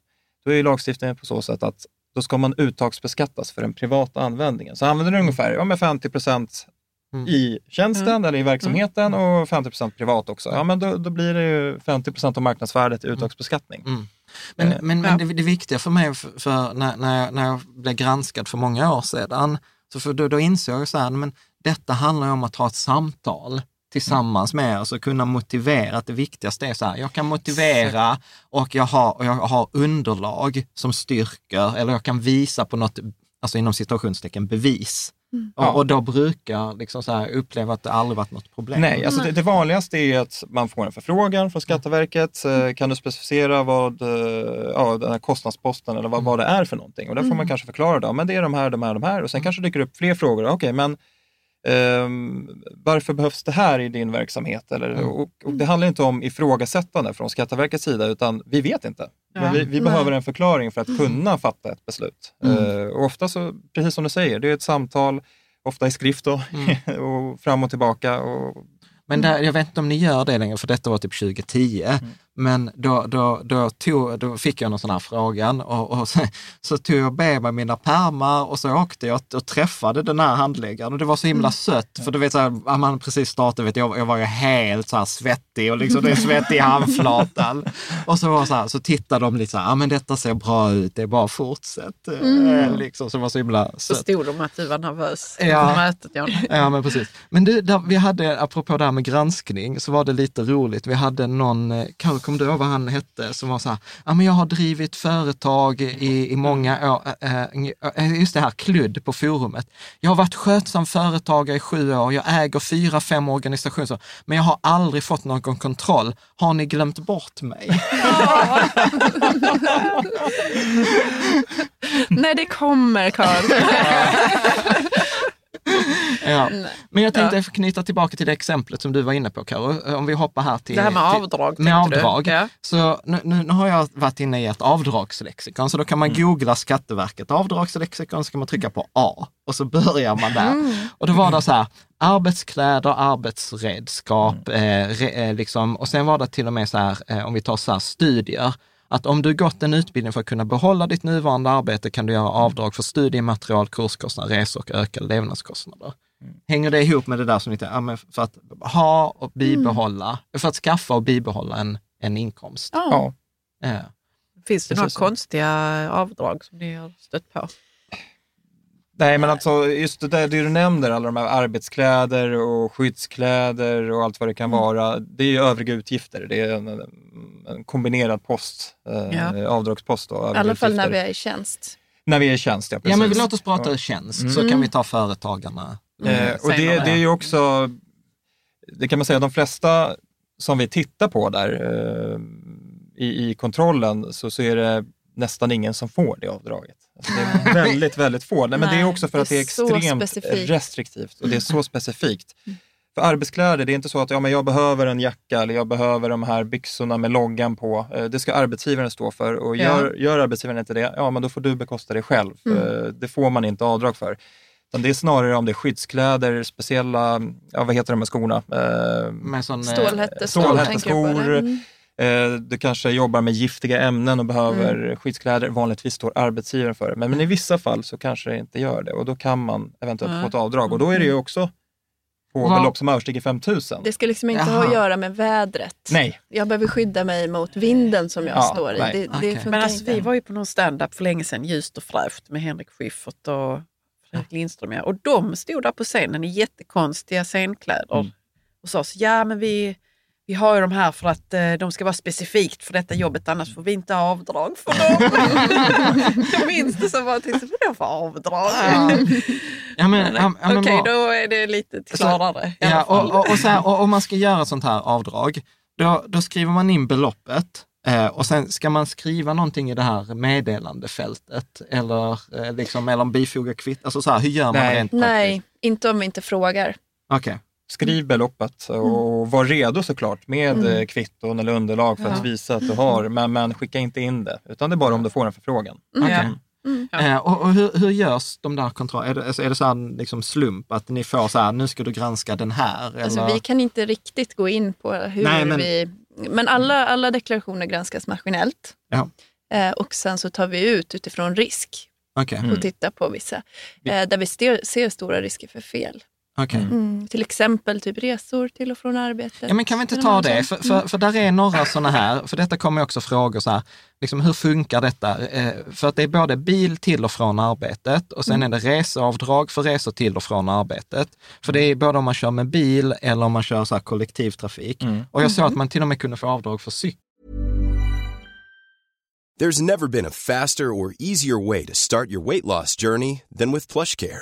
då är ju lagstiftningen på så sätt att då ska man uttagsbeskattas för den privata användningen. Så använder du ungefär ja, med femtio procent Mm. i tjänsten mm. eller i verksamheten mm. och femtio procent privat också. Ja, men då, då blir det ju femtio procent av marknadsvärdet i uttagsbeskattning. Mm. Men, eh, men, ja. men det, det viktiga för mig, för, för när, när, jag, när jag blev granskad för många år sedan, så för då, då insåg jag så här, men detta handlar ju om att ha ett samtal tillsammans med er, så kunna motivera att det viktigaste är så här, jag kan motivera och jag har, och jag har underlag som styrker, eller jag kan visa på något, alltså inom situationstecken bevis. Mm. Ja. Och då brukar liksom så här uppleva att det aldrig varit något problem. Nej, alltså det, det vanligaste är att man får en förfrågan från Skatteverket. Mm. Kan du specificera vad ja, den här kostnadsposten eller vad, vad det är för någonting? Och där får man kanske förklara det. Men det är de här, de här, de här. Och sen kanske dyker upp fler frågor. Okej, men Um, varför behövs det här i din verksamhet? Eller, mm. och, och det handlar inte om ifrågasättande från Skatteverkets sida, utan vi vet inte. Ja. Men vi, vi behöver en förklaring för att kunna fatta ett beslut. Mm. Uh, och ofta så, precis som du säger, det är ett samtal, ofta i skrift då, mm. och fram och tillbaka. Och... Men där, jag vet inte om ni gör det längre, för detta var typ tjugo tio. Mm. Men då, då, då, tog, då fick jag någon sån här frågan och, och så, så tog jag med mig mina pärmar och så åkte jag och träffade den här handläggaren, och det var så himla sött, för du vet såhär, man precis startade, vet jag, jag var ju helt så här svettig och liksom det är svettig handflatan och så var så här, så tittade de lite så här, ja ah, men detta ser bra ut, det är bara fortsätt mm. liksom, så det var så himla sött. Förstod de att du var nervös ja. på mötet, Jan? Ja, men precis. Men du, där, vi hade, apropå det här med granskning, så var det lite roligt, vi hade någon, Karl kom du ihåg vad han hette, som var så här, ja men jag har drivit företag i, i många år, äh, just det här kludd på forumet. Jag har varit skötsam företagare i sju år, jag äger fyra, fem organisationer, men jag har aldrig fått någon kontroll. Har ni glömt bort mig? Ja. Nej, det kommer, Karl. Ja. Men jag tänkte ja. knyta tillbaka till det exemplet som du var inne på, Karo. Om vi hoppar här till... Det här med avdrag. Till, med avdrag. Ja. Så nu, nu har jag varit inne i ett avdragslexikon, så då kan man mm. googla Skatteverket avdragslexikon, så kan man trycka på A och så börjar man där. Mm. Och då var det så här, arbetskläder, arbetsredskap, mm. eh, re, liksom, och sen var det till och med så här, eh, om vi tar så här studier, att om du gått en utbildning för att kunna behålla ditt nuvarande arbete kan du göra avdrag för studiematerial, kurskostnader, resor och ökade levnadskostnader. Hänger det ihop med det där som inte är för att ha och bibehålla, för att skaffa och bibehålla en, en inkomst? Ja. ja. Finns det, det några så konstiga avdrag som ni har stött på? Nej, men alltså just det där du nämner, alla de här arbetskläder och skyddskläder och allt vad det kan mm. vara, det är ju övriga utgifter. Det är en, en kombinerad post, eh, ja. avdragspost. Då, i alla fall utgifter. När vi är i tjänst. När vi är i tjänst, ja precis. Ja, men vi låter oss prata ja. tjänst, mm. så kan vi ta företagarna. Mm. Eh, och det, det är ju också, det kan man säga, de flesta som vi tittar på där eh, i, i kontrollen, så, så är det nästan ingen som får det avdraget. Alltså det är väldigt, väldigt få. Nej, men det är också för att det är extremt restriktivt och det är så specifikt. För arbetskläder, det är inte så att ja, men jag behöver en jacka eller jag behöver de här byxorna med loggan på. Det ska arbetsgivaren stå för, och gör, ja. gör arbetsgivaren inte det, ja men då får du bekosta det själv. Mm. Det får man inte avdrag för. Det är snarare om det är skyddskläder, speciella, ja, vad heter de här skorna? Stålhätteskor. Du kanske jobbar med giftiga ämnen och behöver mm. skyddskläder. Vanligtvis står arbetsgivaren för det. Men, men i vissa fall så kanske det inte gör det. Och då kan man eventuellt mm. få ett avdrag. Och då är det ju också på wow. belopp som överstiger fem tusen. Det ska liksom inte Aha. ha att göra med vädret. Nej. Jag behöver skydda mig mot vinden som jag ja, står i. Det, okay. det men alltså, vi var ju på någon stand-up för länge sedan, Ljust och fräscht, med Henrik Schyffert och Fredrik Lindström. Ja. Och de stod där på scenen i jättekonstiga scenkläder. Mm. Och sa så, ja men vi... Vi har ju de här för att eh, de ska vara specifikt för detta jobbet, annars får vi inte ha avdrag för dem. Jag minns det som var att jag får avdrag. Ja. Ja, men, ja, men, okej, då är det lite klarare. Så, ja, och, och, och, så här, och om man ska göra ett sånt här avdrag, då, då skriver man in beloppet. Och sen ska man skriva någonting i det här meddelandefältet eller, liksom, eller bifoga kvitt. Alltså så här, hur gör man Nej. rent praktiskt? Nej, inte om vi inte frågar. Okej. Okay. Skriv beloppet och mm. var redo såklart med mm. kvitton eller underlag för ja. att visa att du har, men, men skicka inte in det, utan det är bara om du får en förfrågan. Mm. Okay. Mm. Eh, och och hur, hur görs de där kontrollerna? Är det, är det så här liksom slump att ni får så här, nu ska du granska den här? Eller? Alltså, vi kan inte riktigt gå in på hur Nej, men... vi... Men alla, alla deklarationer granskas maskinellt ja. eh, och sen så tar vi ut utifrån risk okay. och mm. tittar på vissa eh, där vi ser, ser stora risker för fel. Okay. Mm, till exempel typ resor till och från arbetet. Ja, men kan vi inte ta det? För, för, för där är några sådana här, för detta kommer också frågor så här, liksom, hur funkar detta? Eh, för att det är både bil till och från arbetet, och sen mm. är det reseavdrag för resor till och från arbetet. För det är både om man kör med bil eller om man kör så här kollektivtrafik. Mm. Och jag såg att man till och med kunde få avdrag för cykel. There's never been a faster or easier way to start your weight loss journey than with PlushCare.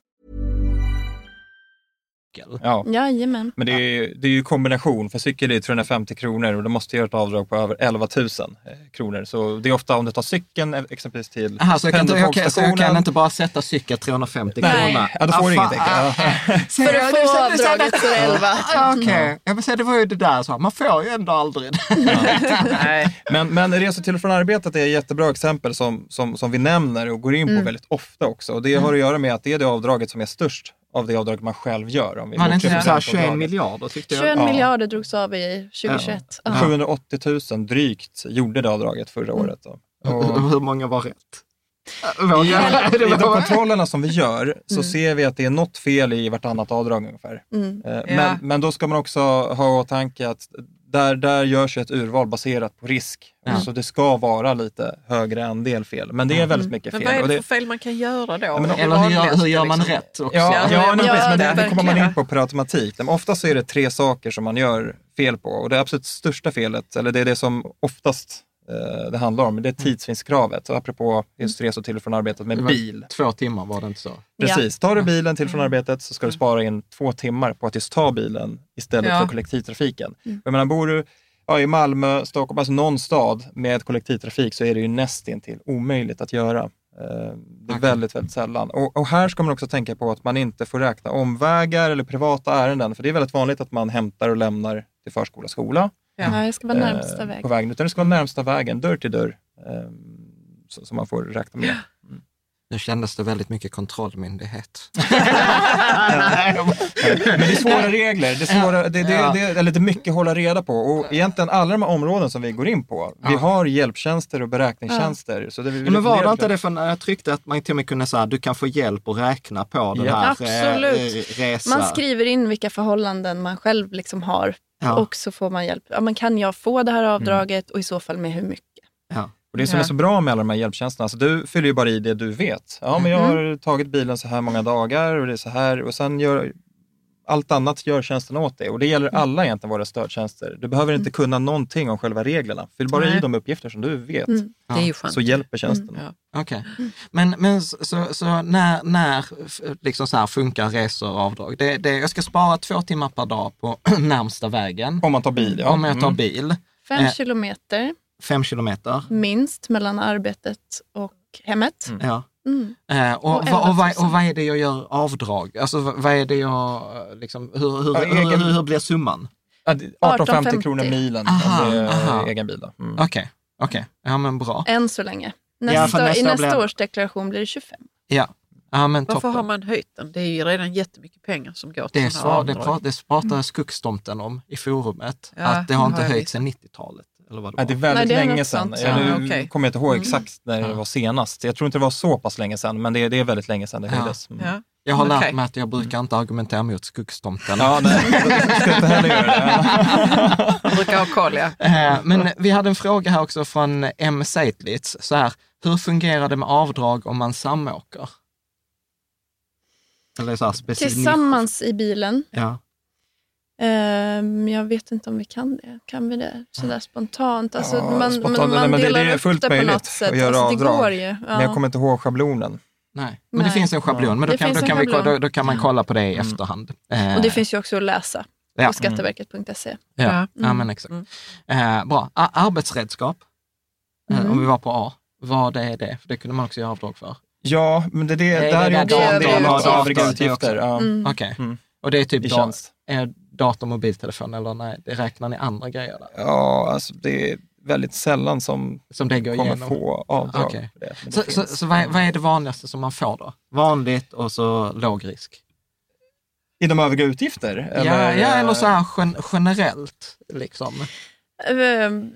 Ja, jajamän. Men det är, det är ju kombination, för cykel är trehundrafemtio kronor och du måste göra ett avdrag på över elva tusen kronor. Så det är ofta om du tar cykeln exempelvis till pendeltågsstationen. Så jag kan inte bara sätta cykel trehundrafemtio kronor? Ja, då får ah, du ingenting. Ah, ja. För att få avdraget för elva. Ah, Okej, okay. Jag vill säga det var ju det där, så man får ju ändå aldrig. Nej. Men, men resor till och från arbetet är ett jättebra exempel som, som, som vi nämner och går in på mm. väldigt ofta också. Och det har att göra med att det är det avdraget som är störst av det avdrag man själv gör. Om vi man är inte så här tjugoen miljarder tyckte jag. tjugoen miljarder drogs av i tjugohundratjugoett. Ja. sjuhundraåttio tusen drygt gjorde det avdraget förra mm. året. Då. Och hur många var rätt? Ja. I de kontrollerna som vi gör så mm. ser vi att det är något fel i vartannat avdrag ungefär. Mm. Men, ja. men då ska man också ha i åtanke att där, där görs ett urval baserat på risk. Ja. Så det ska vara lite högre andel fel. Men det är väldigt mycket fel. Men vad är det för fel man kan göra då? Ja, men, eller hur gör, hur gör man liksom rätt också? Ja, ja, ja, men, men, ja, men det, det kommer man in på per automatik. Men ofta så är det tre saker som man gör fel på. Och det absolut största felet, eller det är det som oftast det handlar om, det är tidsvinstkravet. Så apropå just resor till och från arbetet med bil. Två timmar var det inte så? Precis. Tar du bilen till och från arbetet så ska du spara in två timmar på att just ta bilen istället ja. för kollektivtrafiken. Mm. Jag menar, bor du ja, i Malmö, Stockholm, alltså någon stad med kollektivtrafik så är det ju nästintill omöjligt att göra. Det är väldigt, väldigt sällan. Och, och här ska man också tänka på att man inte får räkna omvägar eller privata ärenden. För det är väldigt vanligt att man hämtar och lämnar till förskola och skola. Ja, det ska vara närmsta vägen. På vägen. Utan det ska vara närmsta vägen, dörr till dörr, som man får räkna med. Mm. Nu kändes det väldigt mycket kontrollmyndighet. Men det är svåra regler. Det är, svåra, det, det, det är lite mycket att hålla reda på. Och egentligen alla de här områden som vi går in på. Vi har hjälptjänster och beräkningstjänster. Så det men var det inte det för när jag tryckte att man till och med kunde säga att du kan få hjälp och räkna på den här Absolut. resan. Man skriver in vilka förhållanden man själv liksom har. Ja. Och så får man hjälp. Ja, men kan jag få det här avdraget mm. och i så fall med hur mycket? Ja. Och det som ja. är så bra med alla de här hjälptjänsterna, alltså du fyller ju bara i det du vet. Ja, men jag har tagit bilen så här många dagar och det är så här. Och sen gör allt annat gör tjänsten åt dig. Och det gäller alla egentligen våra stödtjänster. Du behöver inte kunna någonting om själva reglerna. Fyll bara Nej. i de uppgifter som du vet. Mm. Ja. Det är ju skönt. Så hjälper tjänsten. Mm. Ja. Okej. Okay. Men, men så, så när, när liksom så här funkar resor och avdrag? Det, det, jag ska spara två timmar per dag på närmsta vägen. Om man tar bil, ja. Om jag tar bil. Fem eh. kilometer. Fem kilometer. Minst mellan arbetet och hemmet. Mm. Ja. Mm. Eh, och, och, och, och, vad, och vad är det jag gör avdrag? Alltså vad är det jag liksom, hur, hur, hur, hur, hur blir summan? arton femtio kronor milen. Aha, aha. Egen bil då. Mm. Okej, okay, okej. Okay. Ja men bra. Än så länge. Nästa, ja, nästa I nästa blir... års deklaration blir det tjugofem. Ja. Ja, men varför toppen. Har man höjt den? Det är ju redan jättemycket pengar som går till det sådana här avdrag. Det, det pratade Skuggstomten om i forumet. Ja, att det har inte höjts sedan nittiotalet. Eller vad det, var. Ja, det är väldigt Nej, det är länge sedan. Ja, nu okay. kommer jag inte ihåg exakt när mm. det var senast. Jag tror inte det var så pass länge sedan, men det är, det är väldigt länge sedan det höjdes. Ja. Ja. Jag har lärt mig att jag brukar inte argumentera mot skuggstomten. Ja, nej, jag ska inte heller göra det. Jag brukar ha koll, ja. Men vi hade en fråga här också från M. Seitlitz. Så här, hur fungerar det med avdrag om man samåker? Eller så här specifikt. Tillsammans i bilen. Ja. Um, jag vet inte om vi kan det. Kan vi det? Sådär spontant. Alltså, ja, man, spontant. Man, man Nej, delar det, det är fullt möjligt på något sätt. Att göra alltså, det går ju. Ja. Men jag kommer inte ihåg schablonen. Nej, men Nej. det finns en schablon. Men då kan, då, kan vi, då, då kan man kolla på det i mm. efterhand. Eh. Och det finns ju också att läsa ja. på skatteverket punkt se. Ja, ja. Mm. ja men exakt. Mm. Eh, bra. A- arbetsredskap. Mm. Eh, om vi var på A. Vad är det? För det kunde man också göra avdrag för. Ja, men det, det, Nej, där det är det. Där är det. Övriga utgifter. Okej. Och det är typ då er dator, mobiltelefon, eller nej, det räknar ni andra grejer där? Ja, alltså det är väldigt sällan som, som det går kommer igenom. Få avdrag. Okay. Det, så det så, så vad, är, vad är det vanligaste som man får då? Vanligt och så låg risk. I de övriga utgifter? Eller? Ja, ja, eller så här gen- generellt liksom. Um,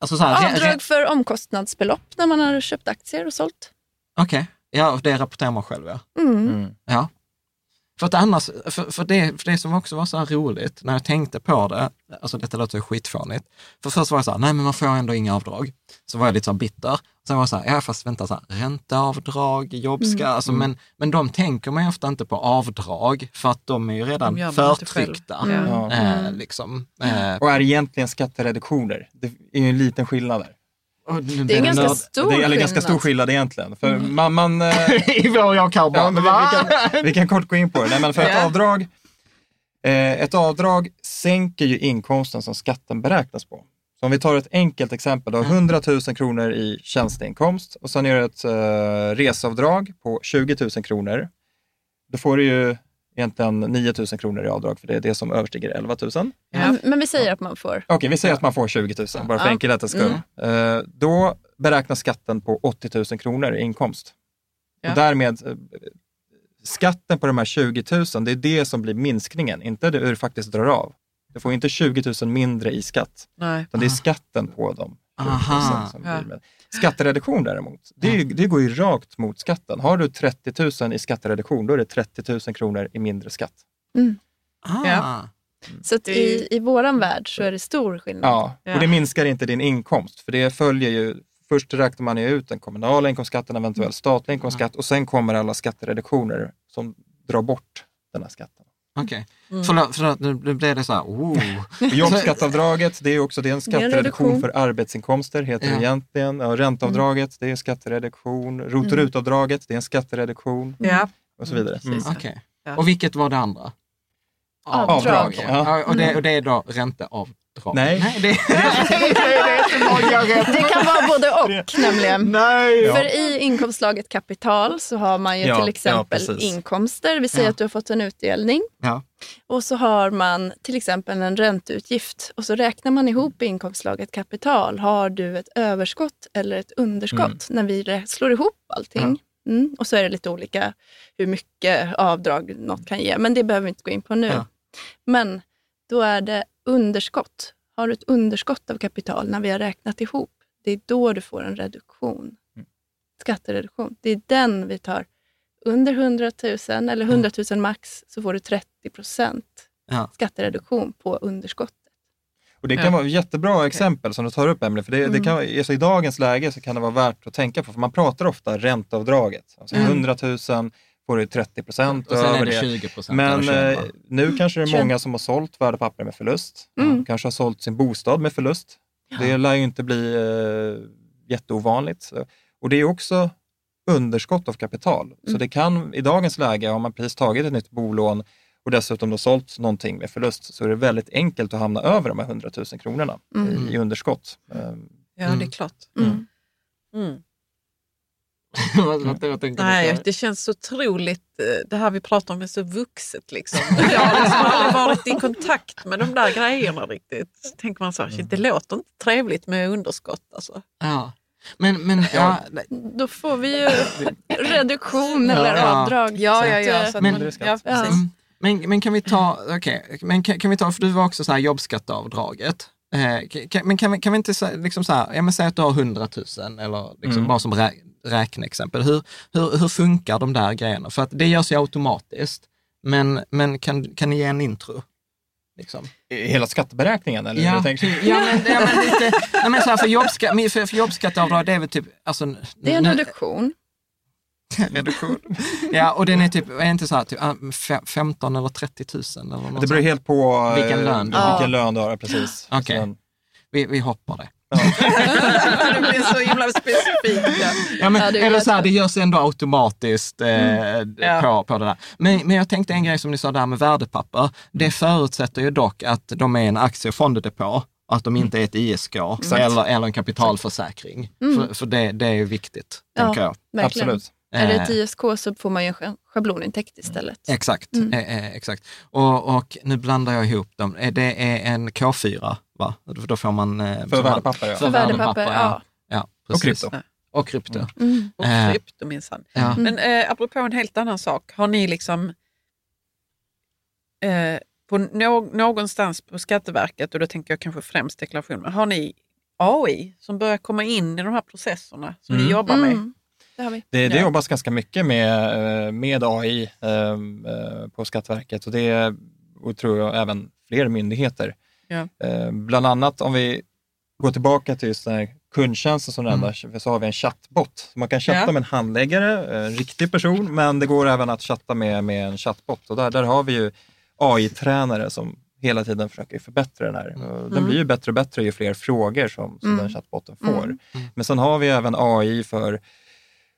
alltså så här, avdrag re- för omkostnadsbelopp när man har köpt aktier och sålt. Okej, okay. Ja, det rapporterar man själv, ja. Mm. Mm. Ja. För att annars, för, för, det, för det som också var så här roligt när jag tänkte på det, alltså detta låter ju skitfånigt. För först var jag så här, nej men man får ändå inga avdrag. Så var jag lite så här bitter. Sen var jag så här, ja fast vänta så här, ränteavdrag, jobbskatt, mm. alltså, men, men de tänker man ju ofta inte på avdrag för att de är ju redan de förtryckta. Mm. Ja. Äh, liksom, mm. äh, och är egentligen skattereduktioner. Det är ju en liten skillnad där. Det är, det är ganska nörd, stor det är, eller ganska stor skillnad egentligen. För mm. man, man i vad jag kan, ja, vi, vi, kan, vi kan kort gå in på det. Nej, men för ett avdrag eh, ett avdrag sänker ju inkomsten som skatten beräknas på. Så om vi tar ett enkelt exempel då, hundra tusen kronor i tjänsteinkomst och sen gör ett eh, resavdrag på tjugo tusen kronor. Då får du ju egentligen nio tusen kronor i avdrag, för det är det som överstiger elva tusen. Ja. Men vi säger att man får... Okej, okay, vi säger att man får tjugo tusen, bara för ja. enkelhetens skull. Mm. Då beräknas skatten på åttio tusen kronor i inkomst. Ja. Och därmed, skatten på de här tjugo tusen, det är det som blir minskningen, inte det du faktiskt drar av. Du får inte tjugo tusen mindre i skatt. Nej. Utan det är skatten på dem. Aha. Som ja. blir med. Skattereduktion däremot, det, är, det går ju rakt mot skatten. Har du trettio tusen i skattereduktion, då är det trettio tusen kronor i mindre skatt. Mm. Ah. Ja. Så att i, i våran värld så är det stor skillnad. Ja, ja. Och det minskar inte din inkomst, för det följer ju, först räknar man ju ut den kommunala inkomstskatten, eventuell statlig inkomstskatt, och sen kommer alla skattereduktioner som drar bort den här skatten. Okej, okay. mm. Förlåt, nu blev det så här, oh. Jobbskattavdraget, det är också det är en skattereduktion för arbetsinkomster, heter ja. det egentligen. Ja, ränteavdraget, mm. det är skattereduktion. Rot- och rutavdraget, det är en skattereduktion. Mm. Och så vidare. Mm. Mm. Okej, okay. ja. Och vilket var det andra? Avdrag. Avdrag. Ja. Och, det, och det är då ränteavdrag. Nej. Nej, det, det kan vara både och nämligen. Nej, ja. För i inkomstslaget kapital så har man ju ja, till exempel ja, inkomster. Vi säger ja. att du har fått en utdelning. Ja. Och så har man till exempel en ränteutgift. Och så räknar man ihop inkomstslaget kapital. Har du ett överskott eller ett underskott mm. när vi slår ihop allting? Ja. Mm. Och så är det lite olika hur mycket avdrag något kan ge. Men det behöver vi inte gå in på nu. Ja. Men då är det underskott. Har du ett underskott av kapital när vi har räknat ihop, det är då du får en reduktion. Skattereduktion. Det är den vi tar. Under hundra tusen eller hundra tusen max så får du trettio procent ja. skattereduktion på underskott. Och det kan ja. vara ett jättebra exempel som du tar upp, Emelie, för det, mm. det kan, alltså i dagens läge så kan det vara värt att tänka på, för man pratar ofta ränteavdraget. Alltså mm. hundra tusen får du trettio procent och sen över är det tjugo procent. Men eh, nu kanske det är många som har sålt värdepapper med förlust. Mm. Kanske har sålt sin bostad med förlust. Ja. Det lär ju inte bli eh, jätteovanligt. Och det är också underskott av kapital. Mm. Så det kan i dagens läge, om man precis tagit ett nytt bolån och dessutom då sålt någonting med förlust, så är det väldigt enkelt att hamna över de här hundra tusen kronorna mm. i underskott. Mm. Ja, det är klart. Mm. Mm. jag jag Nej, det känns så otroligt. Det här vi pratar om är så vuxet liksom. Jag har liksom aldrig varit i kontakt med de där grejerna riktigt. Så tänker man så här, det låter inte trevligt med underskott alltså. Ja. Men, men ja. Ja, då får vi ju reduktion eller ja. avdrag. Ja, ja, ja. Så att men, man, ja, ja. Men, men kan vi ta, okej, okay, men kan, kan vi ta, för du var också så här jobbskatteavdraget. Eh, kan, men kan vi, kan vi inte liksom så här, ja men säg att du har hundratusen eller liksom mm. bara som rä- räkneexempel. Hur, hur, hur funkar de där grejerna? För att det görs ju automatiskt, men, men kan, kan ni ge en intro? Liksom. Hela skatteberäkningen eller ja, hur ty, ja, men, ja men lite, nej, men så här, för, jobbska, för, för jobbskatteavdrag, det är väl typ alltså, det är en reduktion. reduktion. Ja, och den är typ är inte så här typ femton eller trettio tusen eller något. Det beror helt på vilken lön du har. Vilken lön du har, precis. Okej. Okay. Sen... Vi, vi hoppar det. Ja. Det blir så himla specifikt. Ja. Ja, men, ja, det, eller så här, det görs ändå automatiskt eh, mm. ja. på, på det där. Men, men jag tänkte en grej som ni sa där med värdepapper. Det förutsätter ju dock att de är en aktiefonddepå, att de inte är ett I S K mm. eller, eller en kapitalförsäkring. Mm. För, för det, det är ju viktigt, ja, tänker jag. Verkligen. Absolut. Är det tio S K så får man ju en schablonintäkt istället. Exakt, mm. eh, exakt. Och, och nu blandar jag ihop dem. Det är en K fyra, va? Då får man... Eh, för värdepapper, ja. För värdepapper, ja. ja. ja och krypto. Och krypto. Mm. Och krypto, minsann. Ja. Mm. Men eh, apropå en helt annan sak. Har ni liksom... Eh, på no- någonstans på Skatteverket, och då tänker jag kanske främst deklaration, men har ni A I som börjar komma in i de här processerna som mm. ni jobbar med? Mm. Det har vi. Det, det ja. jobbas ganska mycket med, med A I eh, på Skatteverket, och det och tror jag även fler myndigheter. Ja. Eh, bland annat om vi går tillbaka till just den här kundtjänsten som mm. nämndes, så har vi en chattbot. Man kan chatta ja. med en handläggare, en riktig person, men det går även att chatta med, med en chattbot, och där, där har vi ju A I-tränare som hela tiden försöker förbättra den här. Den mm. blir ju bättre och bättre ju fler frågor som, som mm. den chattbotten får. Mm. Men sen har vi även A I för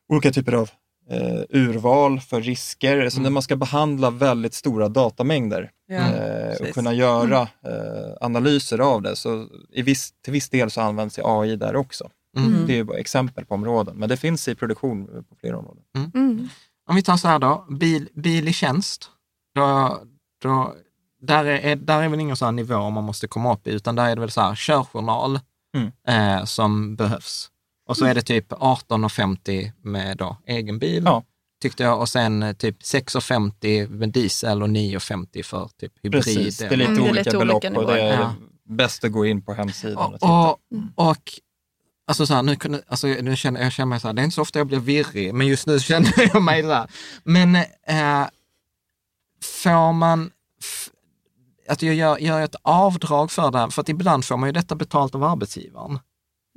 olika typer av eh, urval, för risker. Så mm. när man ska behandla väldigt stora datamängder ja, eh, och kunna göra mm. eh, analyser av det. Så i viss, till viss del så används A I där också. Mm. Det är ju bara exempel på områden. Men det finns i produktion på flera områden. Mm. Mm. Om vi tar så här då. Bil, bil i tjänst. Då... Då, där, är, där är väl ingen sån här nivå man måste komma upp i, utan där är det väl så här körjournal mm. eh, som behövs. Och så mm. är det typ arton femtio med då, egen bil, ja. tyckte jag. Och sen typ sex femtio med diesel och nio femtio för typ hybrid. Precis, det är lite mm, olika, olika belopp och det är ja. bäst att gå in på hemsidan. Och, och, titta. och, och alltså så här, nu, kunde, alltså, nu känner jag känner mig så här, det är inte så ofta jag blir virrig, men just nu känner jag mig där. Men eh, får man f- att jag gör, gör ett avdrag för det här, för att ibland får man ju detta betalt av arbetsgivaren